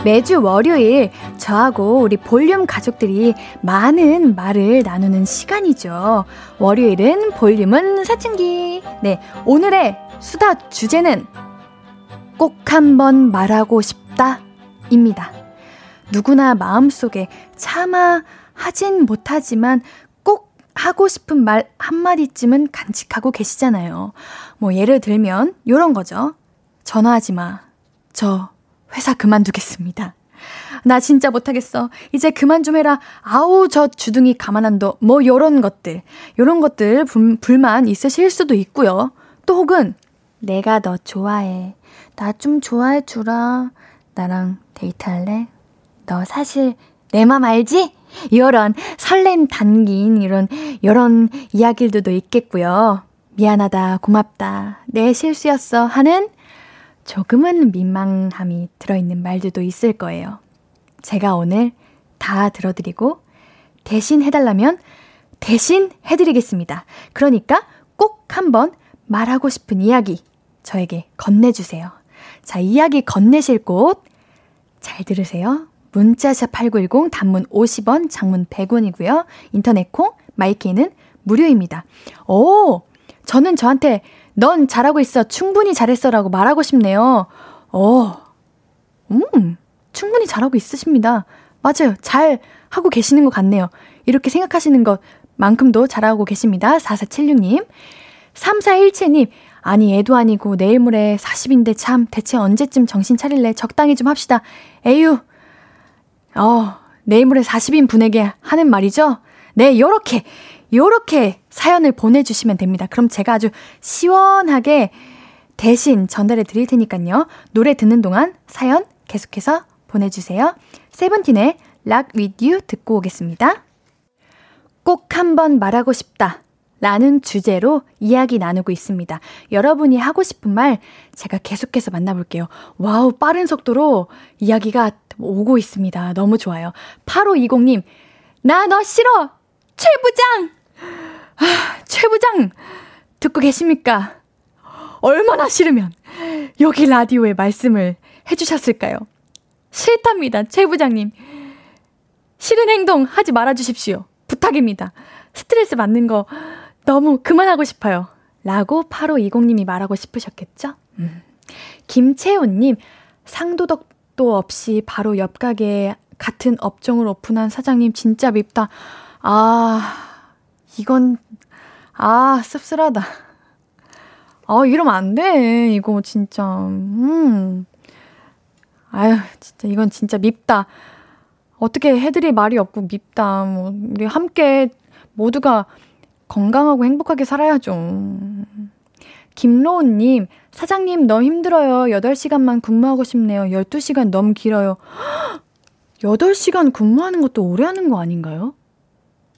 매주 월요일 저하고 우리 볼륨 가족들이 많은 말을 나누는 시간이죠. 월요일은 볼륨은 사춘기. 네, 오늘의 수다 주제는 꼭 한번 말하고 싶다 입니다. 누구나 마음속에 차마 하진 못하지만 꼭 하고 싶은 말 한마디쯤은 간직하고 계시잖아요. 뭐 예를 들면 이런 거죠. 전화하지 마. 저 회사 그만두겠습니다. 나 진짜 못하겠어. 이제 그만 좀 해라. 아우 저 주둥이 가만 안 둬. 뭐 이런 것들. 이런 것들 분, 불만 있으실 수도 있고요. 또 혹은 내가 너 좋아해. 나 좀 좋아해 주라. 나랑 데이트할래? 너 사실 내 맘 알지? 이런 설렘 담긴 이런 이런 이야기들도 있겠고요. 미안하다, 고맙다, 내 실수였어 하는 조금은 민망함이 들어있는 말들도 있을 거예요. 제가 오늘 다 들어드리고 대신 해달라면 대신 해드리겠습니다. 그러니까 꼭 한번 말하고 싶은 이야기 저에게 건네주세요. 자, 이야기 건네실 곳 잘 들으세요. 문자샵 팔구일공, 단문 오십 원, 장문 백 원이고요. 인터넷 콩, 마이키는 무료입니다. 오, 저는 저한테 넌 잘하고 있어, 충분히 잘했어 라고 말하고 싶네요. 오, 음, 충분히 잘하고 있으십니다. 맞아요. 잘 하고 계시는 것 같네요. 이렇게 생각하시는 것만큼도 잘하고 계십니다. 사사칠육 님. 삼사일칠 님, 아니 애도 아니고 내일 모레 마흔인데 참 대체 언제쯤 정신 차릴래. 적당히 좀 합시다. 에휴. 어, 내일 모레 마흔인 분에게 하는 말이죠. 네, 요렇게 요렇게 사연을 보내주시면 됩니다. 그럼 제가 아주 시원하게 대신 전달해 드릴 테니까요. 노래 듣는 동안 사연 계속해서 보내주세요. 세븐틴의 Rock With You 듣고 오겠습니다. 꼭 한번 말하고 싶다 라는 주제로 이야기 나누고 있습니다. 여러분이 하고 싶은 말 제가 계속해서 만나볼게요. 와우, 빠른 속도로 이야기가 오고 있습니다. 너무 좋아요. 팔오이공님, 나 너 싫어! 최 부장! 아, 최 부장! 듣고 계십니까? 얼마나 싫으면 여기 라디오에 말씀을 해주셨을까요? 싫답니다. 최 부장님. 싫은 행동 하지 말아주십시오. 부탁입니다. 스트레스 받는 거 너무 그만하고 싶어요. 라고 팔오이공님이 말하고 싶으셨겠죠? 음. 김채호님, 상도덕도 없이 바로 옆 가게에 같은 업종을 오픈한 사장님 진짜 밉다. 아, 이건, 아, 씁쓸하다. 아, 이러면 안 돼. 이거 진짜, 음. 아유, 진짜, 이건 진짜 밉다. 어떻게 해드릴 말이 없고 밉다. 뭐, 우리 함께 모두가 건강하고 행복하게 살아야죠. 김로운님, 사장님, 너무 힘들어요. 여덟 시간만 근무하고 싶네요. 열두 시간 너무 길어요. 헉! 여덟 시간 근무하는 것도 오래 하는 거 아닌가요?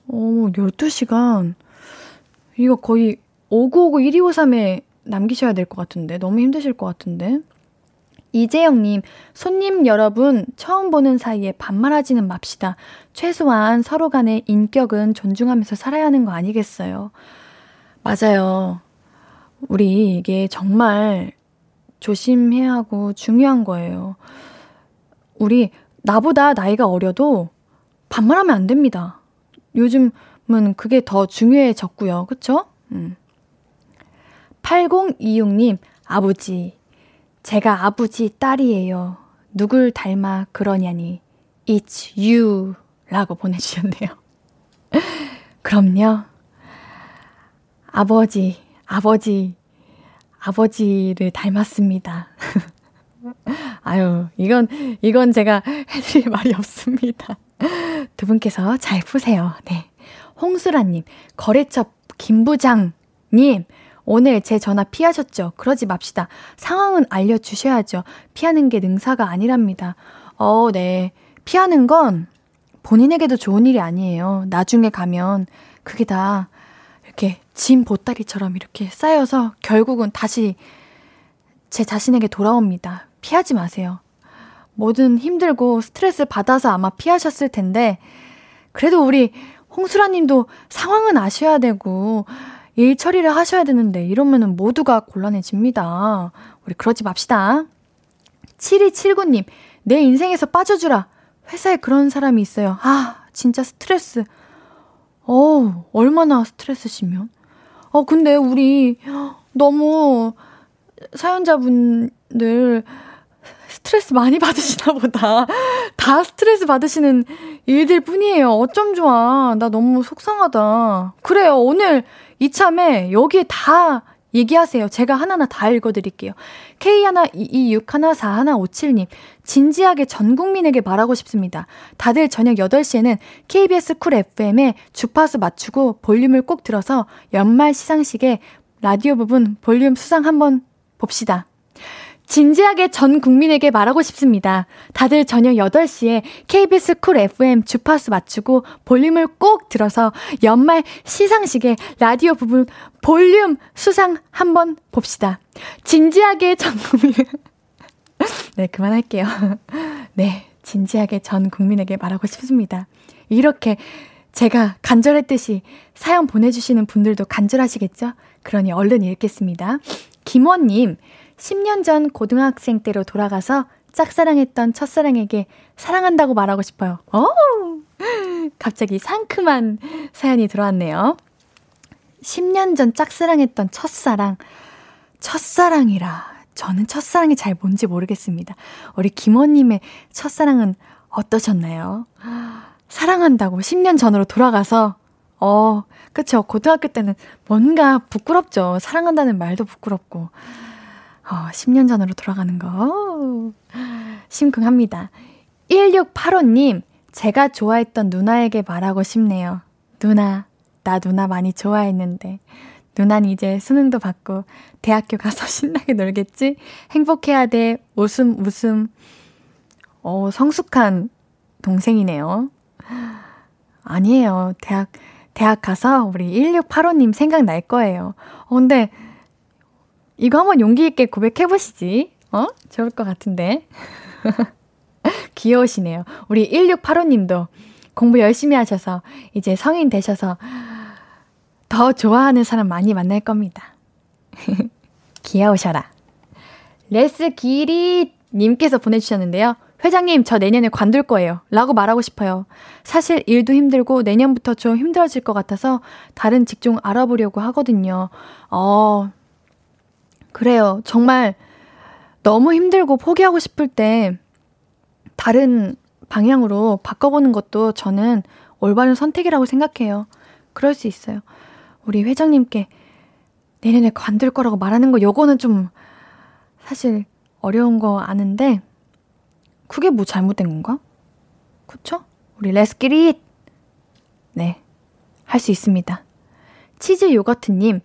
어, 열두 시간. 이거 거의 오구오구 일이오삼에 남기셔야 될 것 같은데. 너무 힘드실 것 같은데. 이재영님, 손님 여러분, 처음 보는 사이에 반말하지는 맙시다. 최소한 서로 간의 인격은 존중하면서 살아야 하는 거 아니겠어요? 맞아요. 우리 이게 정말 조심해야 하고 중요한 거예요. 우리 나보다 나이가 어려도 반말하면 안 됩니다. 요즘은 그게 더 중요해졌고요. 그쵸? 음. 팔공이육님, 아버지. 제가 아버지 딸이에요. 누굴 닮아 그러냐니. It's you. 라고 보내주셨네요. 그럼요. 아버지, 아버지, 아버지를 닮았습니다. 아유, 이건, 이건 제가 해드릴 말이 없습니다. 두 분께서 잘 푸세요. 네. 홍수라님, 거래처 김부장님, 오늘 제 전화 피하셨죠? 그러지 맙시다. 상황은 알려주셔야죠. 피하는 게 능사가 아니랍니다. 어, 네. 피하는 건 본인에게도 좋은 일이 아니에요. 나중에 가면 그게 다 이렇게 짐 보따리처럼 이렇게 쌓여서 결국은 다시 제 자신에게 돌아옵니다. 피하지 마세요. 뭐든 힘들고 스트레스 받아서 아마 피하셨을 텐데, 그래도 우리 홍수라님도 상황은 아셔야 되고 일 처리를 하셔야 되는데 이러면은 모두가 곤란해집니다. 우리 그러지 맙시다. 칠이칠구님, 내 인생에서 빠져주라. 회사에 그런 사람이 있어요. 아, 진짜 스트레스. 어우, 얼마나 스트레스시면. 어, 근데 우리 너무 사연자분들 스트레스 많이 받으시나 보다. 다 스트레스 받으시는 일들 뿐이에요. 어쩜 좋아. 나 너무 속상하다. 그래요. 오늘 이참에 여기에 다 얘기하세요. 제가 하나하나 다 읽어드릴게요. 케이 일 이이육 일 사일 오칠님, 진지하게 전 국민에게 말하고 싶습니다. 다들 저녁 여덟 시에는 케이비에스 쿨 에프엠에 주파수 맞추고 볼륨을 꼭 들어서 연말 시상식에 라디오 부분 볼륨 수상 한번 봅시다. 진지하게 전 국민에게 말하고 싶습니다. 다들 저녁 여덟 시에 케이비에스 쿨 에프엠 주파수 맞추고 볼륨을 꼭 들어서 연말 시상식에 라디오 부분 볼륨 수상 한번 봅시다. 진지하게 전 국민... 네, 그만할게요. 네, 진지하게 전 국민에게 말하고 싶습니다. 이렇게 제가 간절했듯이 사연 보내주시는 분들도 간절하시겠죠? 그러니 얼른 읽겠습니다. 김원님, 십 년 전 고등학생 때로 돌아가서 짝사랑했던 첫사랑에게 사랑한다고 말하고 싶어요. 오! 갑자기 상큼한 사연이 들어왔네요. 십 년 전 짝사랑했던 첫사랑. 첫사랑이라. 저는 첫사랑이 잘 뭔지 모르겠습니다. 우리 김원님의 첫사랑은 어떠셨나요? 사랑한다고 십 년 전으로 돌아가서 어, 그쵸. 고등학교 때는 뭔가 부끄럽죠. 사랑한다는 말도 부끄럽고. 어, 십 년 전으로 돌아가는 거. 심쿵합니다. 일육팔오 님, 제가 좋아했던 누나에게 말하고 싶네요. 누나, 나 누나 많이 좋아했는데. 누나는 이제 수능도 받고 대학교 가서 신나게 놀겠지? 행복해야 돼. 웃음, 웃음. 어, 성숙한 동생이네요. 아니에요. 대학, 대학 가서 우리 일육팔오 님 생각날 거예요. 어, 근데 이거 한번 용기 있게 고백해보시지. 어? 좋을 것 같은데. 귀여우시네요. 우리 일육팔오 님도 공부 열심히 하셔서 이제 성인 되셔서 더 좋아하는 사람 많이 만날 겁니다. 귀여우셔라. 레스기리 님께서 보내주셨는데요. 회장님, 저 내년에 관둘 거예요. 라고 말하고 싶어요. 사실 일도 힘들고 내년부터 좀 힘들어질 것 같아서 다른 직종 알아보려고 하거든요. 어... 그래요. 정말 너무 힘들고 포기하고 싶을 때 다른 방향으로 바꿔보는 것도 저는 올바른 선택이라고 생각해요. 그럴 수 있어요. 우리 회장님께 내년에 관둘 거라고 말하는 거 요거는 좀 사실 어려운 거 아는데 그게 뭐 잘못된 건가? 그쵸? 우리 Let's get it! 네, 할 수 있습니다. 치즈 요거트님,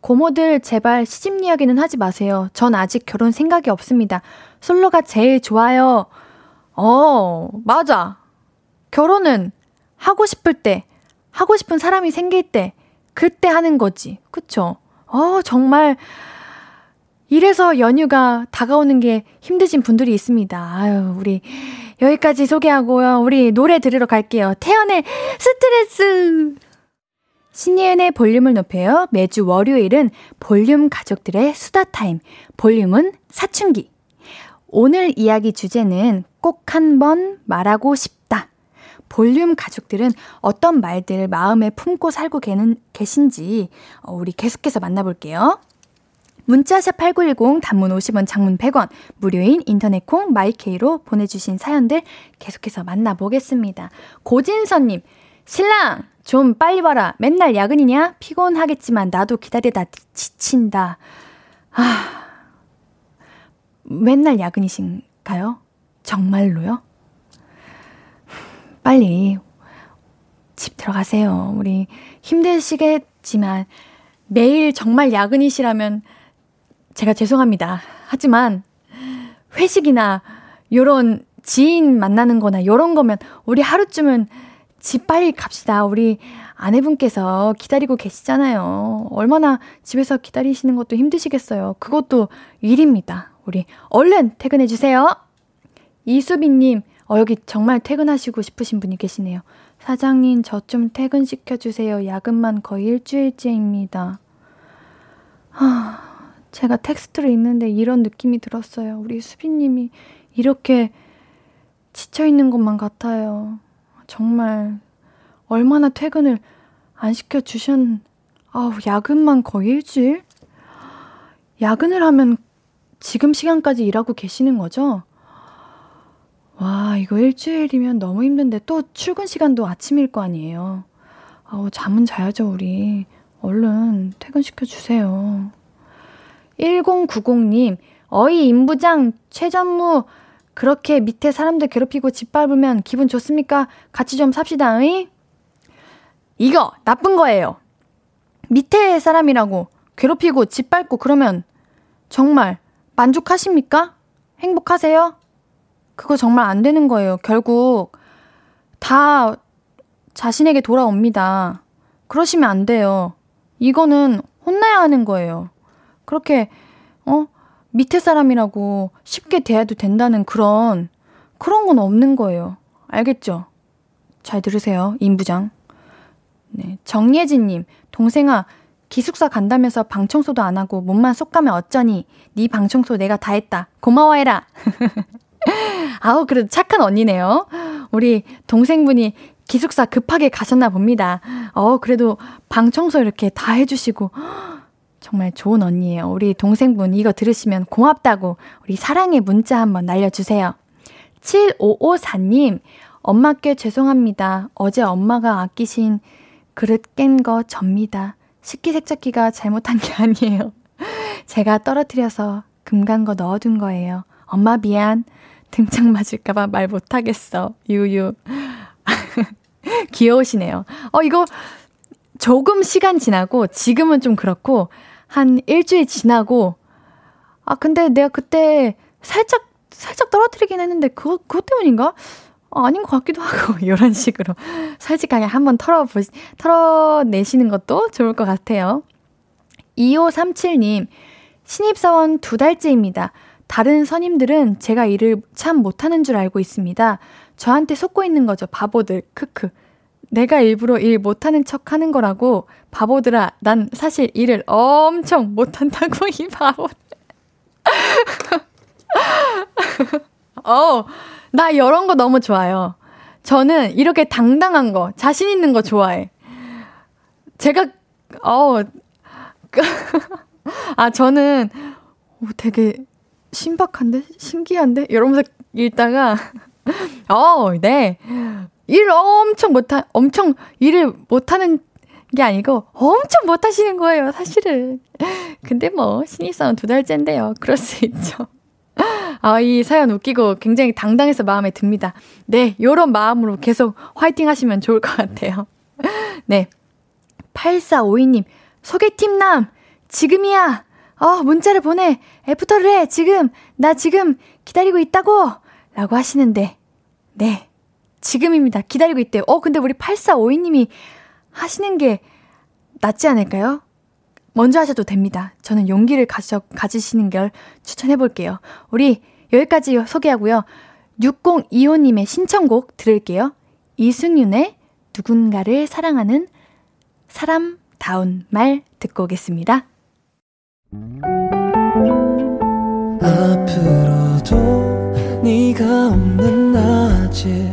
고모들 제발 시집 이야기는 하지 마세요. 전 아직 결혼 생각이 없습니다. 솔로가 제일 좋아요. 어, 맞아. 결혼은 하고 싶을 때, 하고 싶은 사람이 생길 때, 그때 하는 거지. 그쵸? 어, 정말 이래서 연휴가 다가오는 게 힘드신 분들이 있습니다. 아유, 우리 여기까지 소개하고요. 우리 노래 들으러 갈게요. 태연의 스트레스! 신예은의 볼륨을 높여요. 매주 월요일은 볼륨 가족들의 수다 타임. 볼륨은 사춘기. 오늘 이야기 주제는 꼭 한번 말하고 싶다. 볼륨 가족들은 어떤 말들 마음에 품고 살고 계신지 우리 계속해서 만나볼게요. 문자샵 팔구일공, 단문 오십 원, 장문 백 원, 무료인 인터넷콩 마이케이로 보내주신 사연들 계속해서 만나보겠습니다. 고진선님, 신랑! 좀 빨리 와라. 맨날 야근이냐? 피곤하겠지만 나도 기다리다 지친다. 아, 맨날 야근이신가요? 정말로요? 빨리 집 들어가세요. 우리 힘드시겠지만 매일 정말 야근이시라면 제가 죄송합니다. 하지만 회식이나 요런 지인 만나는 거나 요런 거면 우리 하루쯤은 집 빨리 갑시다. 우리 아내분께서 기다리고 계시잖아요. 얼마나 집에서 기다리시는 것도 힘드시겠어요. 그것도 일입니다. 우리 얼른 퇴근해주세요. 이수빈님, 어, 여기 정말 퇴근하시고 싶으신 분이 계시네요. 사장님, 저 좀 퇴근시켜주세요. 야근만 거의 일주일째입니다. 아, 제가 텍스트를 읽는데 이런 느낌이 들었어요. 우리 수빈님이 이렇게 지쳐있는 것만 같아요. 정말 얼마나 퇴근을 안 시켜주셨... 아우, 야근만 거의 일주일? 야근을 하면 지금 시간까지 일하고 계시는 거죠? 와, 이거 일주일이면 너무 힘든데 또 출근 시간도 아침일 거 아니에요. 아우, 잠은 자야죠, 우리. 얼른 퇴근시켜주세요. 천구십 님, 어이 임부장, 최전무... 그렇게 밑에 사람들 괴롭히고 집 밟으면 기분 좋습니까? 같이 좀 삽시다. 으이? 이거 나쁜 거예요. 밑에 사람이라고 괴롭히고 집 밟고 그러면 정말 만족하십니까? 행복하세요? 그거 정말 안 되는 거예요. 결국 다 자신에게 돌아옵니다. 그러시면 안 돼요. 이거는 혼나야 하는 거예요. 그렇게 어? 밑에 사람이라고 쉽게 대해도 된다는 그런 그런 건 없는 거예요. 알겠죠? 잘 들으세요, 임부장. 네, 정예진님, 동생아, 기숙사 간다면서 방 청소도 안 하고 몸만 쏙 가면 어쩌니? 네 방 청소 내가 다 했다. 고마워해라. 아우, 그래도 착한 언니네요. 우리 동생분이 기숙사 급하게 가셨나 봅니다. 어, 그래도 방 청소 이렇게 다 해주시고. 정말 좋은 언니예요. 우리 동생분 이거 들으시면 고맙다고 우리 사랑의 문자 한번 날려주세요. 칠오오사 님, 엄마께 죄송합니다. 어제 엄마가 아끼신 그릇 깬 거 접니다. 식기세척기가 잘못한 게 아니에요. 제가 떨어뜨려서 금간 거 넣어둔 거예요. 엄마 미안. 등짝 맞을까봐 말 못하겠어. 유유. 귀여우시네요. 어, 이거 조금 시간 지나고, 지금은 좀 그렇고, 한 일주일 지나고, 아, 근데 내가 그때 살짝, 살짝 떨어뜨리긴 했는데, 그거, 그것 때문인가? 아, 아닌 것 같기도 하고, 이런 식으로. 솔직하게 한번 털어보시, 털어내시는 것도 좋을 것 같아요. 이오삼칠님, 신입사원 두 달째입니다. 다른 선임들은 제가 일을 참 못하는 줄 알고 있습니다. 저한테 속고 있는 거죠. 바보들. 크크. 내가 일부러 일 못하는 척 하는 거라고. 바보들아, 난 사실 일을 엄청 못한다고, 이 바보들. 어, 나 이런 거 너무 좋아요. 저는 이렇게 당당한 거, 자신 있는 거 좋아해. 제가, 어, 아, 저는 오, 되게 신박한데? 신기한데? 이러면서 읽다가, 어, 네. 일 엄청 못하, 엄청 일을 못하는 게 아니고 엄청 못하시는 거예요, 사실은. 근데 뭐 신입사원 두 달째인데요. 그럴 수 있죠. 아, 이 사연 웃기고 굉장히 당당해서 마음에 듭니다. 네, 요런 마음으로 계속 화이팅 하시면 좋을 것 같아요. 네, 팔사오이님, 소개팅남 지금이야. 어, 문자를 보내. 애프터를 해. 지금. 나 지금 기다리고 있다고. 라고 하시는데, 네, 지금입니다. 기다리고 있대요. 어, 근데 우리 팔사오이님이 하시는 게 낫지 않을까요? 먼저 하셔도 됩니다. 저는 용기를 가져, 가지시는 걸 추천해볼게요. 우리 여기까지 소개하고요. 육공이오님의 신청곡 들을게요. 이승윤의 누군가를 사랑하는 사람다운 말 듣고 오겠습니다. 앞으로도 네가 없는 낮에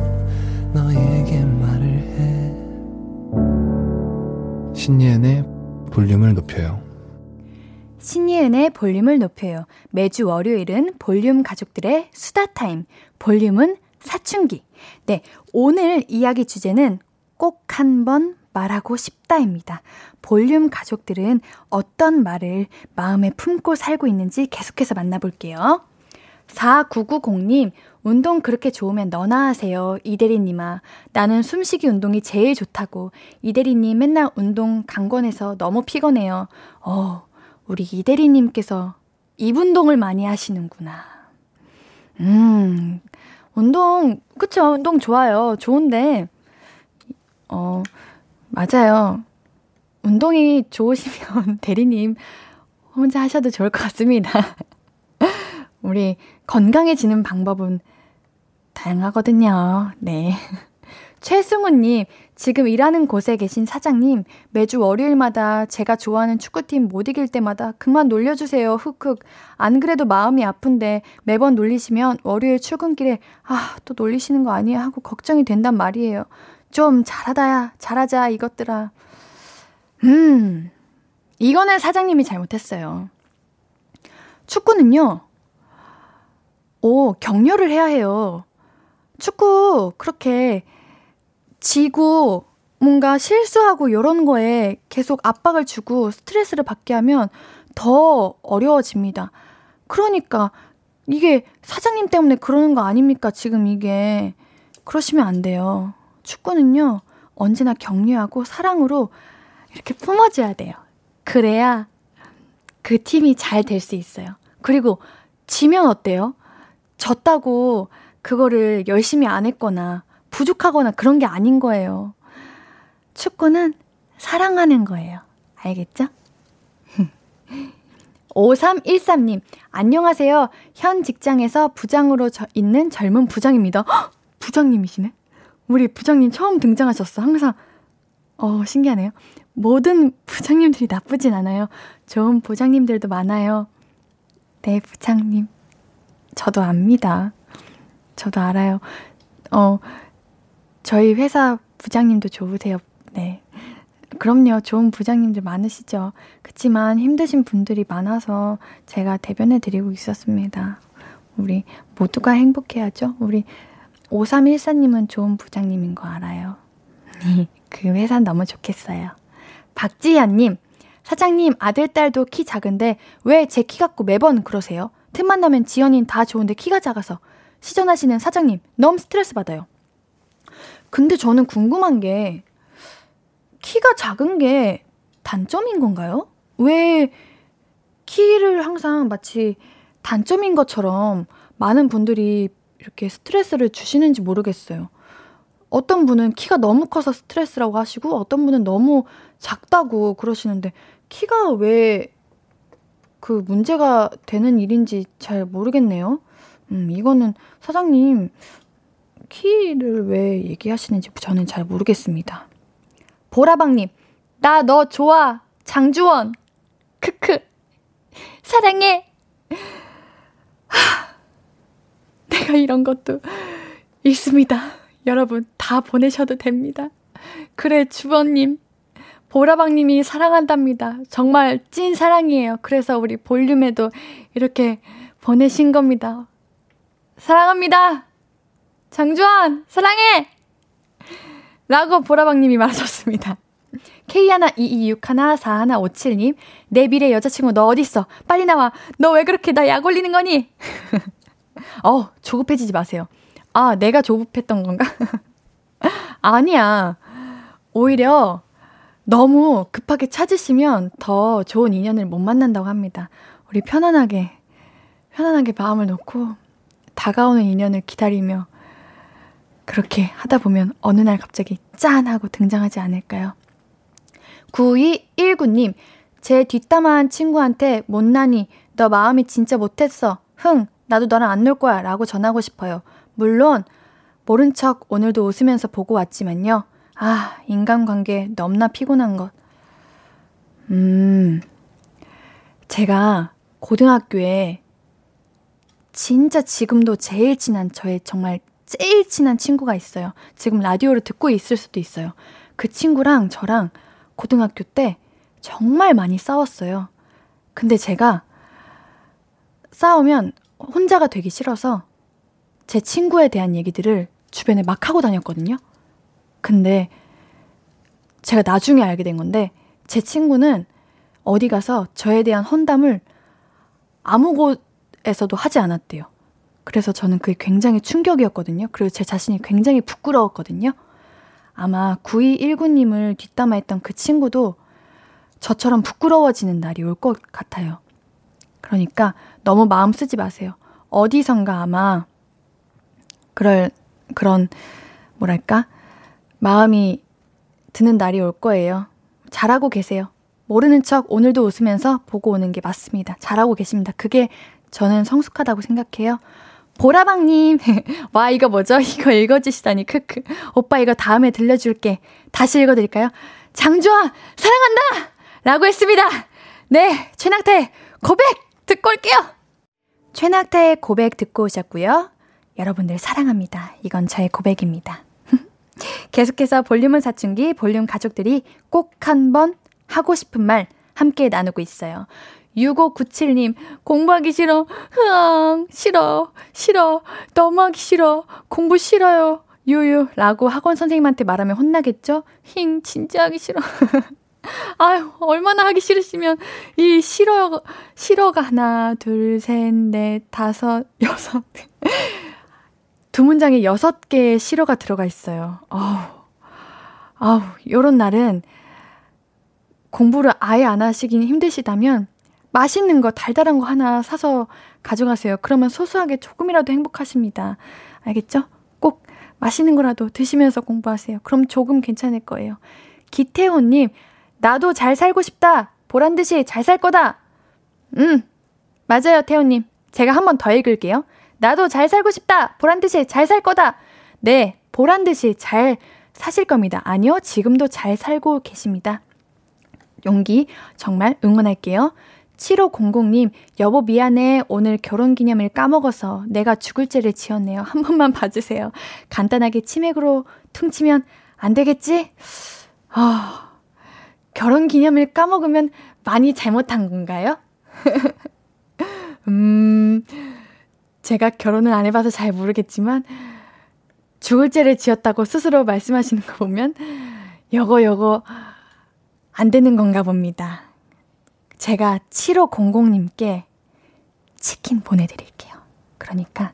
너에게 말을 해. 신예은의 볼륨을 높여요. 신예은의 볼륨을 높여요. 매주 월요일은 볼륨 가족들의 수다 타임. 볼륨은 사춘기. 네, 오늘 이야기 주제는 꼭 한번 말하고 싶다입니다. 볼륨 가족들은 어떤 말을 마음에 품고 살고 있는지 계속해서 만나볼게요. 사구구공님, 운동 그렇게 좋으면 너나 하세요. 이대리님아, 나는 숨쉬기 운동이 제일 좋다고. 이대리님 맨날 운동 강권해서 너무 피곤해요. 어, 우리 이대리님께서 입운동을 많이 하시는구나. 음, 운동, 그쵸? 운동 좋아요. 좋은데, 어, 맞아요. 운동이 좋으시면 대리님 혼자 하셔도 좋을 것 같습니다. 우리 건강해지는 방법은 다양하거든요. 네. 최승우님, 지금 일하는 곳에 계신 사장님, 매주 월요일마다 제가 좋아하는 축구팀 못 이길 때마다 그만 놀려주세요. 흑흑. 안 그래도 마음이 아픈데 매번 놀리시면 월요일 출근길에 아, 또 놀리시는 거 아니야 하고 걱정이 된단 말이에요. 좀 잘하다야, 잘하자 이것들아. 음, 이거는 사장님이 잘못했어요. 축구는요, 오, 격려를 해야 해요. 축구 그렇게 지고 뭔가 실수하고 이런 거에 계속 압박을 주고 스트레스를 받게 하면 더 어려워집니다. 그러니까 이게 사장님 때문에 그러는 거 아닙니까? 지금 이게 그러시면 안 돼요. 축구는요, 언제나 격려하고 사랑으로 이렇게 품어줘야 돼요. 그래야 그 팀이 잘 될 수 있어요. 그리고 지면 어때요? 졌다고 그거를 열심히 안 했거나 부족하거나 그런 게 아닌 거예요. 축구는 사랑하는 거예요. 알겠죠? 오삼일삼님, 안녕하세요. 현 직장에서 부장으로 저 있는 젊은 부장입니다. 헉, 부장님이시네? 우리 부장님 처음 등장하셨어. 항상 어, 신기하네요. 모든 부장님들이 나쁘진 않아요. 좋은 부장님들도 많아요. 네, 부장님. 저도 압니다. 저도 알아요. 어, 저희 회사 부장님도 좋으세요. 네. 그럼요. 좋은 부장님들 많으시죠. 그치만 힘드신 분들이 많아서 제가 대변해드리고 있었습니다. 우리 모두가 행복해야죠. 우리 오삼일사님은 좋은 부장님인 거 알아요. 그 회사는 너무 좋겠어요. 박지연님, 사장님 아들 딸도 키 작은데 왜 제 키 갖고 매번 그러세요? 틈만 나면 지연인 다 좋은데 키가 작아서 시전하시는 사장님 너무 스트레스 받아요. 근데 저는 궁금한 게 키가 작은 게 단점인 건가요? 왜 키를 항상 마치 단점인 것처럼 많은 분들이 이렇게 스트레스를 주시는지 모르겠어요. 어떤 분은 키가 너무 커서 스트레스라고 하시고 어떤 분은 너무 작다고 그러시는데 키가 왜 그 문제가 되는 일인지 잘 모르겠네요. 음, 이거는 사장님 키를 왜 얘기하시는지 저는 잘 모르겠습니다. 보라방님, 나 너 좋아. 장주원. 크크. 사랑해. 하, 내가 이런 것도 있습니다. 여러분 다 보내셔도 됩니다. 그래 주원님. 보라방님이 사랑한답니다. 정말 찐 사랑이에요. 그래서 우리 볼륨에도 이렇게 보내신 겁니다. 사랑합니다. 장주원 사랑해. 라고 보라방님이 말하셨습니다. 케이 일 이이육 일 사일 오칠님, 내 미래 여자친구 너 어딨어? 빨리 나와. 너 왜 그렇게 나 약 올리는 거니? 어, 조급해지지 마세요. 아, 내가 조급했던 건가? 아니야. 오히려 너무 급하게 찾으시면 더 좋은 인연을 못 만난다고 합니다. 우리 편안하게, 편안하게 마음을 놓고 다가오는 인연을 기다리며 그렇게 하다 보면 어느 날 갑자기 짠 하고 등장하지 않을까요? 구이일구님, 제 뒷담화한 친구한테 못나니 너 마음이 진짜 못했어. 흥, 나도 너랑 안 놀 거야 라고 전하고 싶어요. 물론 모른 척 오늘도 웃으면서 보고 왔지만요. 아, 인간관계 넘나 피곤한 것. 음, 제가 고등학교에 진짜 지금도 제일 친한 저의 정말 제일 친한 친구가 있어요. 지금 라디오를 듣고 있을 수도 있어요. 그 친구랑 저랑 고등학교 때 정말 많이 싸웠어요. 근데 제가 싸우면 혼자가 되기 싫어서 제 친구에 대한 얘기들을 주변에 막 하고 다녔거든요. 근데 제가 나중에 알게 된 건데 제 친구는 어디 가서 저에 대한 헌담을 아무 곳에서도 하지 않았대요. 그래서 저는 그게 굉장히 충격이었거든요. 그리고 제 자신이 굉장히 부끄러웠거든요. 아마 구이일구님을 뒷담화했던 그 친구도 저처럼 부끄러워지는 날이 올 것 같아요. 그러니까 너무 마음 쓰지 마세요. 어디선가 아마 그럴, 그런 뭐랄까 마음이 드는 날이 올 거예요. 잘하고 계세요. 모르는 척 오늘도 웃으면서 보고 오는 게 맞습니다. 잘하고 계십니다. 그게 저는 성숙하다고 생각해요. 보라방님, 와 이거 뭐죠? 이거 읽어주시다니 크크. 오빠 이거 다음에 들려줄게. 다시 읽어드릴까요? 장주아 사랑한다! 라고 했습니다. 네, 최낙타의 고백 듣고 올게요. 최낙타의 고백 듣고 오셨고요. 여러분들 사랑합니다. 이건 저의 고백입니다. 계속해서 볼륨은 사춘기 볼륨 가족들이 꼭 한번 하고 싶은 말 함께 나누고 있어요. 육오구칠님, 공부하기 싫어. 흥, 싫어. 싫어. 너무 하기 싫어. 공부 싫어요. 유유. 라고 학원 선생님한테 말하면 혼나겠죠? 힝, 진짜 하기 싫어. 아유, 얼마나 하기 싫으시면, 이 싫어, 싫어가 하나, 둘, 셋, 넷, 다섯, 여섯. 두 문장에 여섯 개의 싫어가 들어가 있어요. 어우, 아우, 요런 날은 공부를 아예 안 하시긴 힘드시다면, 맛있는 거 달달한 거 하나 사서 가져가세요. 그러면 소소하게 조금이라도 행복하십니다. 알겠죠? 꼭 맛있는 거라도 드시면서 공부하세요. 그럼 조금 괜찮을 거예요. 기태호님, 나도 잘 살고 싶다. 보란듯이 잘 살 거다. 음, 맞아요 태호님. 제가 한 번 더 읽을게요. 나도 잘 살고 싶다. 보란듯이 잘 살 거다. 네, 보란듯이 잘 사실 겁니다. 아니요, 지금도 잘 살고 계십니다. 용기 정말 응원할게요. 칠오공공님, 여보 미안해. 오늘 결혼기념일 까먹어서 내가 죽을 죄를 지었네요. 한 번만 봐주세요. 간단하게 치맥으로 퉁치면 안 되겠지? 아, 어, 결혼기념일 까먹으면 많이 잘못한 건가요? 음, 제가 결혼을 안 해봐서 잘 모르겠지만 죽을 죄를 지었다고 스스로 말씀하시는 거 보면 요거 요거 안 되는 건가 봅니다. 제가 칠오공공님께 치킨 보내드릴게요. 그러니까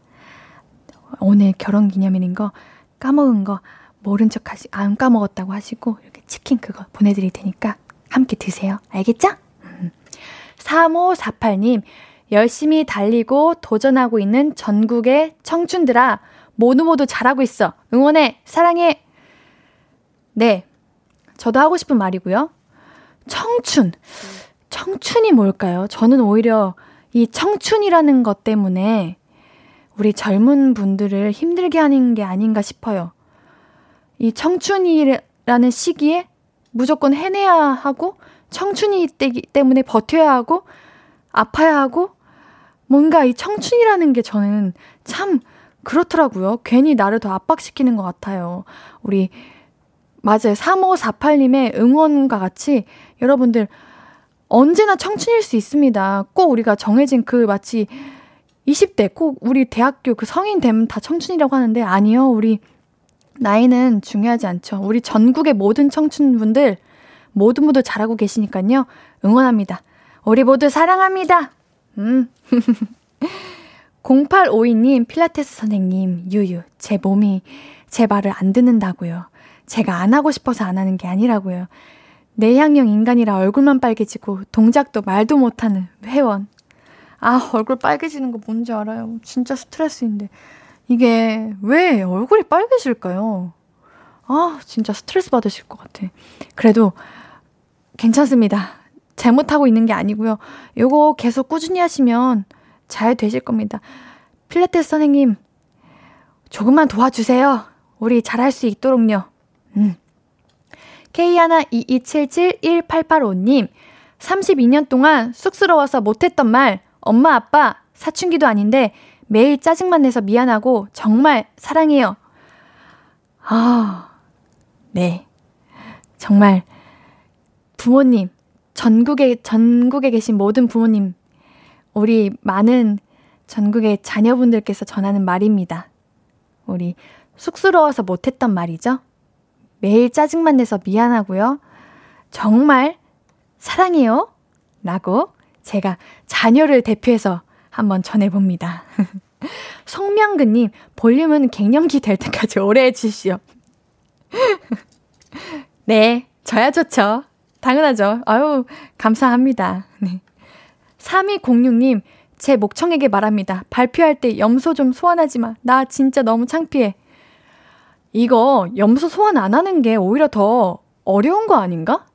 오늘 결혼기념일인 거 까먹은 거 모른 척 하시, 안 까먹었다고 하시고 이렇게 치킨 그거 보내드릴 테니까 함께 드세요. 알겠죠? 삼오사팔님, 열심히 달리고 도전하고 있는 전국의 청춘들아, 모두모두 잘하고 있어. 응원해. 사랑해. 네, 저도 하고 싶은 말이고요. 청춘. 청춘이 뭘까요? 저는 오히려 이 청춘이라는 것 때문에 우리 젊은 분들을 힘들게 하는 게 아닌가 싶어요. 이 청춘이라는 시기에 무조건 해내야 하고, 청춘이 때문에 버텨야 하고, 아파야 하고, 뭔가 이 청춘이라는 게 저는 참 그렇더라고요. 괜히 나를 더 압박시키는 것 같아요. 우리 맞아요. 삼오사팔님의 응원과 같이 여러분들 언제나 청춘일 수 있습니다. 꼭 우리가 정해진 그 마치 이십 대, 꼭 우리 대학교 그 성인 되면 다 청춘이라고 하는데 아니요. 우리 나이는 중요하지 않죠. 우리 전국의 모든 청춘분들 모두 모두 잘하고 계시니까요. 응원합니다. 우리 모두 사랑합니다. 음. 공팔오이님, 필라테스 선생님, 유유, 제 몸이 제 말을 안 듣는다고요. 제가 안 하고 싶어서 안 하는 게 아니라고요. 내향형 인간이라 얼굴만 빨개지고 동작도 말도 못하는 회원. 아, 얼굴 빨개지는 거 뭔지 알아요. 진짜 스트레스인데 이게 왜 얼굴이 빨개질까요? 아, 진짜 스트레스 받으실 것 같아. 그래도 괜찮습니다. 잘못하고 있는 게 아니고요. 요거 계속 꾸준히 하시면 잘 되실 겁니다. 필라테스 선생님 조금만 도와주세요. 우리 잘할 수 있도록요. 음. 케이 일 이이칠칠 일팔팔오님, 삼십이 년 동안 쑥스러워서 못했던 말, 엄마 아빠 사춘기도 아닌데 매일 짜증만 내서 미안하고 정말 사랑해요. 아, 네, 정말 부모님, 전국에 전국에 계신 모든 부모님, 우리 많은 전국의 자녀분들께서 전하는 말입니다. 우리 쑥스러워서 못했던 말이죠. 매일 짜증만 내서 미안하고요. 정말 사랑해요. 라고 제가 자녀를 대표해서 한번 전해봅니다. 송명근님, 볼륨은 갱년기 될 때까지 오래 해주시오. 네, 저야 좋죠. 당연하죠. 아유, 감사합니다. 네. 삼이공육님, 제 목청에게 말합니다. 발표할 때 염소 좀 소환하지 마. 나 진짜 너무 창피해. 이거 염소 소환 안 하는 게 오히려 더 어려운 거 아닌가?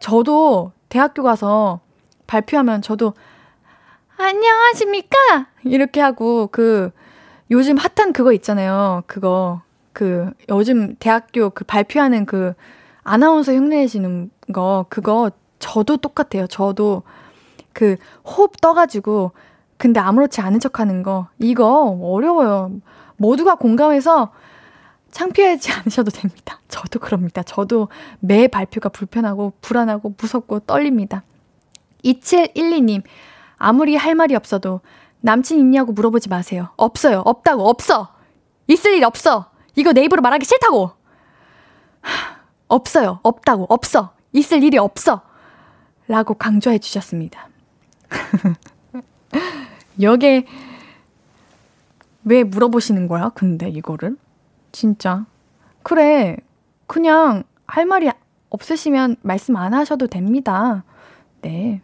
저도 대학교 가서 발표하면 저도 안녕하십니까? 이렇게 하고 그 요즘 핫한 그거 있잖아요. 그거 그 요즘 대학교 그 발표하는 그 아나운서 흉내내시는 거, 그거 저도 똑같아요. 저도 그 호흡 떠가지고 근데 아무렇지 않은 척하는 거, 이거 어려워요. 모두가 공감해서 창피하지 않으셔도 됩니다. 저도 그럽니다. 저도 매 발표가 불편하고 불안하고 무섭고 떨립니다. 이칠일이님, 아무리 할 말이 없어도 남친 있냐고 물어보지 마세요. 없어요. 없다고. 없어. 있을 일 없어. 이거 내 입으로 말하기 싫다고. 하, 없어요. 없다고. 없어. 있을 일이 없어. 라고 강조해 주셨습니다. 여기에 왜 물어보시는 거야? 근데 이거를? 진짜 그래, 그냥 할 말이 없으시면 말씀 안 하셔도 됩니다. 네,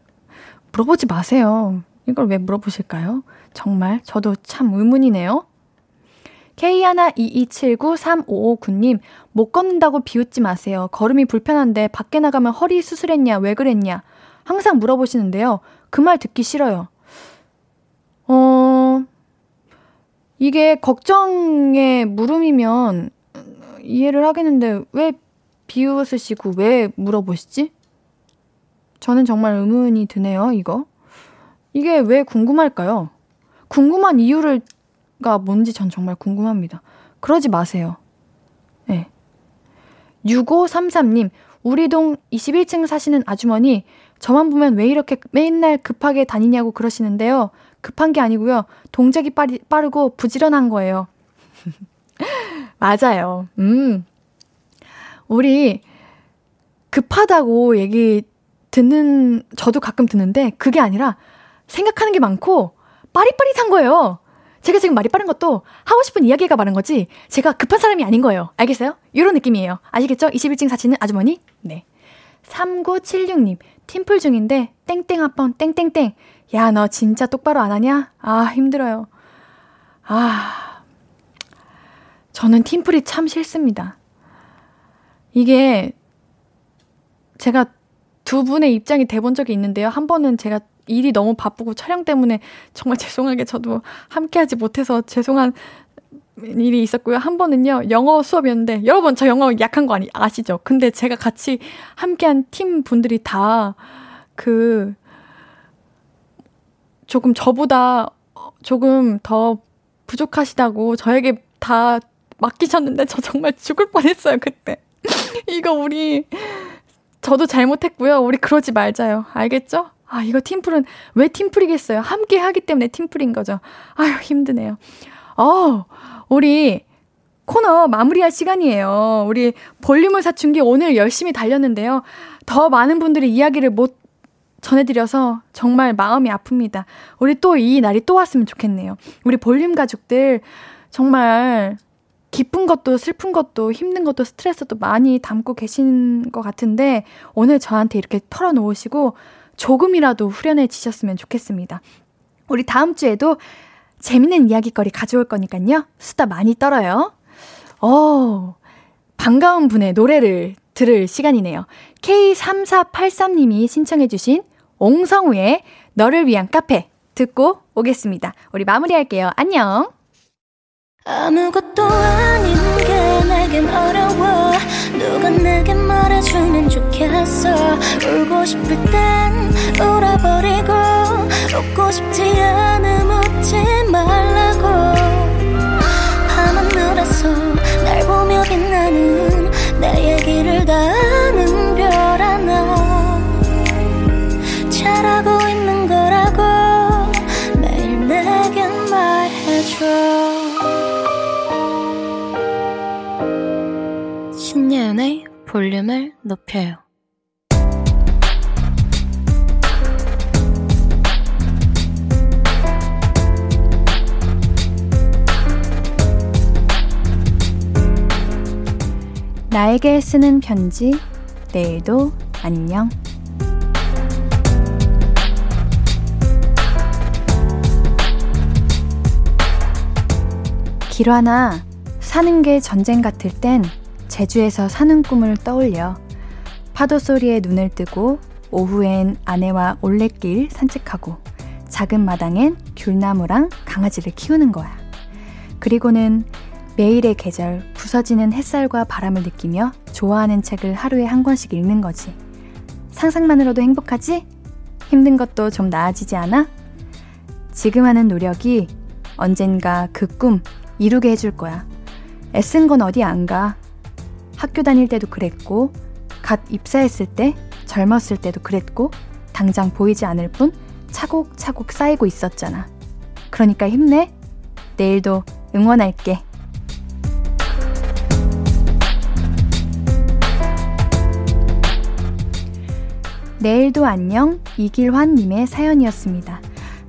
물어보지 마세요. 이걸 왜 물어보실까요? 정말 저도 참 의문이네요. 케이 일 이이칠구 삼오오구님, 못 걷는다고 비웃지 마세요. 걸음이 불편한데 밖에 나가면 허리 수술했냐, 왜 그랬냐 항상 물어보시는데요. 그 말 듣기 싫어요. 어... 이게 걱정의 물음이면 이해를 하겠는데 왜 비웃으시고 왜 물어보시지? 저는 정말 의문이 드네요, 이거. 이게 왜 궁금할까요? 궁금한 이유가 뭔지 전 정말 궁금합니다. 그러지 마세요. 네. 육오삼삼 님, 우리 동 이십일 층 사시는 아주머니, 저만 보면 왜 이렇게 맨날 급하게 다니냐고 그러시는데요. 급한 게 아니고요. 동작이 빠리, 빠르고 부지런한 거예요. 맞아요. 음. 우리 급하다고 얘기 듣는, 저도 가끔 듣는데 그게 아니라 생각하는 게 많고 빠릿빠릿한 거예요. 제가 지금 말이 빠른 것도 하고 싶은 이야기가 많은 거지 제가 급한 사람이 아닌 거예요. 알겠어요? 이런 느낌이에요. 아시겠죠? 이십일 층 사시는 아주머니. 네. 삼구칠육 님, 팀플 중인데 땡땡 아빠는 땡땡땡. 야, 너 진짜 똑바로 안 하냐? 아, 힘들어요. 아, 저는 팀플이 참 싫습니다. 이게 제가 두 분의 입장이 돼본 적이 있는데요. 한 번은 제가 일이 너무 바쁘고 촬영 때문에 정말 죄송하게 저도 함께하지 못해서 죄송한 일이 있었고요. 한 번은요, 영어 수업이었는데, 여러분 저 영어 약한 거 아니, 아시죠? 근데 제가 같이 함께한 팀 분들이 다 그 조금 저보다 조금 더 부족하시다고 저에게 다 맡기셨는데 저 정말 죽을 뻔했어요, 그때. 이거 우리 저도 잘못했고요. 우리 그러지 말자요. 알겠죠? 아, 이거 팀플은 왜 팀플이겠어요? 함께 하기 때문에 팀플인 거죠. 아유, 힘드네요. 어, 우리 코너 마무리할 시간이에요. 우리 볼륨을 사춘기 오늘 열심히 달렸는데요. 더 많은 분들이 이야기를 못 전해드려서 정말 마음이 아픕니다. 우리 또 이 날이 또 왔으면 좋겠네요. 우리 볼륨 가족들 정말 기쁜 것도 슬픈 것도 힘든 것도 스트레스도 많이 담고 계신 것 같은데 오늘 저한테 이렇게 털어놓으시고 조금이라도 후련해지셨으면 좋겠습니다. 우리 다음 주에도 재밌는 이야기거리 가져올 거니까요. 수다 많이 떨어요. 오, 반가운 분의 노래를 들을 시간이네요. 케이 삼사팔삼 님이 신청해 주신 옹성우의 너를 위한 카페 듣고 오겠습니다. 우리 마무리할게요. 안녕. 아무것도 아닌 게 내겐 어려워. 누가 내게 말해주면 좋겠어. 울고 싶을 땐 울어버리고 웃고 싶지 않으면 웃지 말라고. 밤하늘에서 날 보며 빛나는 내 얘기를 다 아는 별 하나 잘하고 있는 거라고 매일 내겐 말해줘. 신예은의 볼륨을 높여요. 나에게 쓰는 편지. 내일도 안녕. 길 하나 사는 게 전쟁 같을 땐 제주에서 사는 꿈을 떠올려. 파도 소리에 눈을 뜨고 오후엔 아내와 올레길 산책하고 작은 마당엔 귤나무랑 강아지를 키우는 거야. 그리고는 매일의 계절, 부서지는 햇살과 바람을 느끼며 좋아하는 책을 하루에 한 권씩 읽는 거지. 상상만으로도 행복하지? 힘든 것도 좀 나아지지 않아? 지금 하는 노력이 언젠가 그 꿈 이루게 해줄 거야. 애쓴 건 어디 안 가. 학교 다닐 때도 그랬고, 갓 입사했을 때, 젊었을 때도 그랬고, 당장 보이지 않을 뿐 차곡차곡 쌓이고 있었잖아. 그러니까 힘내. 내일도 응원할게. 내일도 안녕. 이길환님의 사연이었습니다.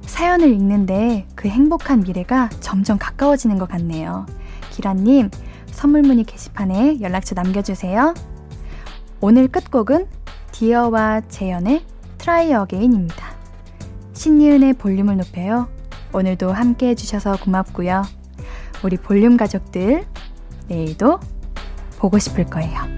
사연을 읽는데 그 행복한 미래가 점점 가까워지는 것 같네요. 기란님, 선물 문의 게시판에 연락처 남겨주세요. 오늘 끝곡은 디어와 재현의 Try Again입니다. 신예은의 볼륨을 높여요. 오늘도 함께 해주셔서 고맙고요. 우리 볼륨 가족들, 내일도 보고 싶을 거예요.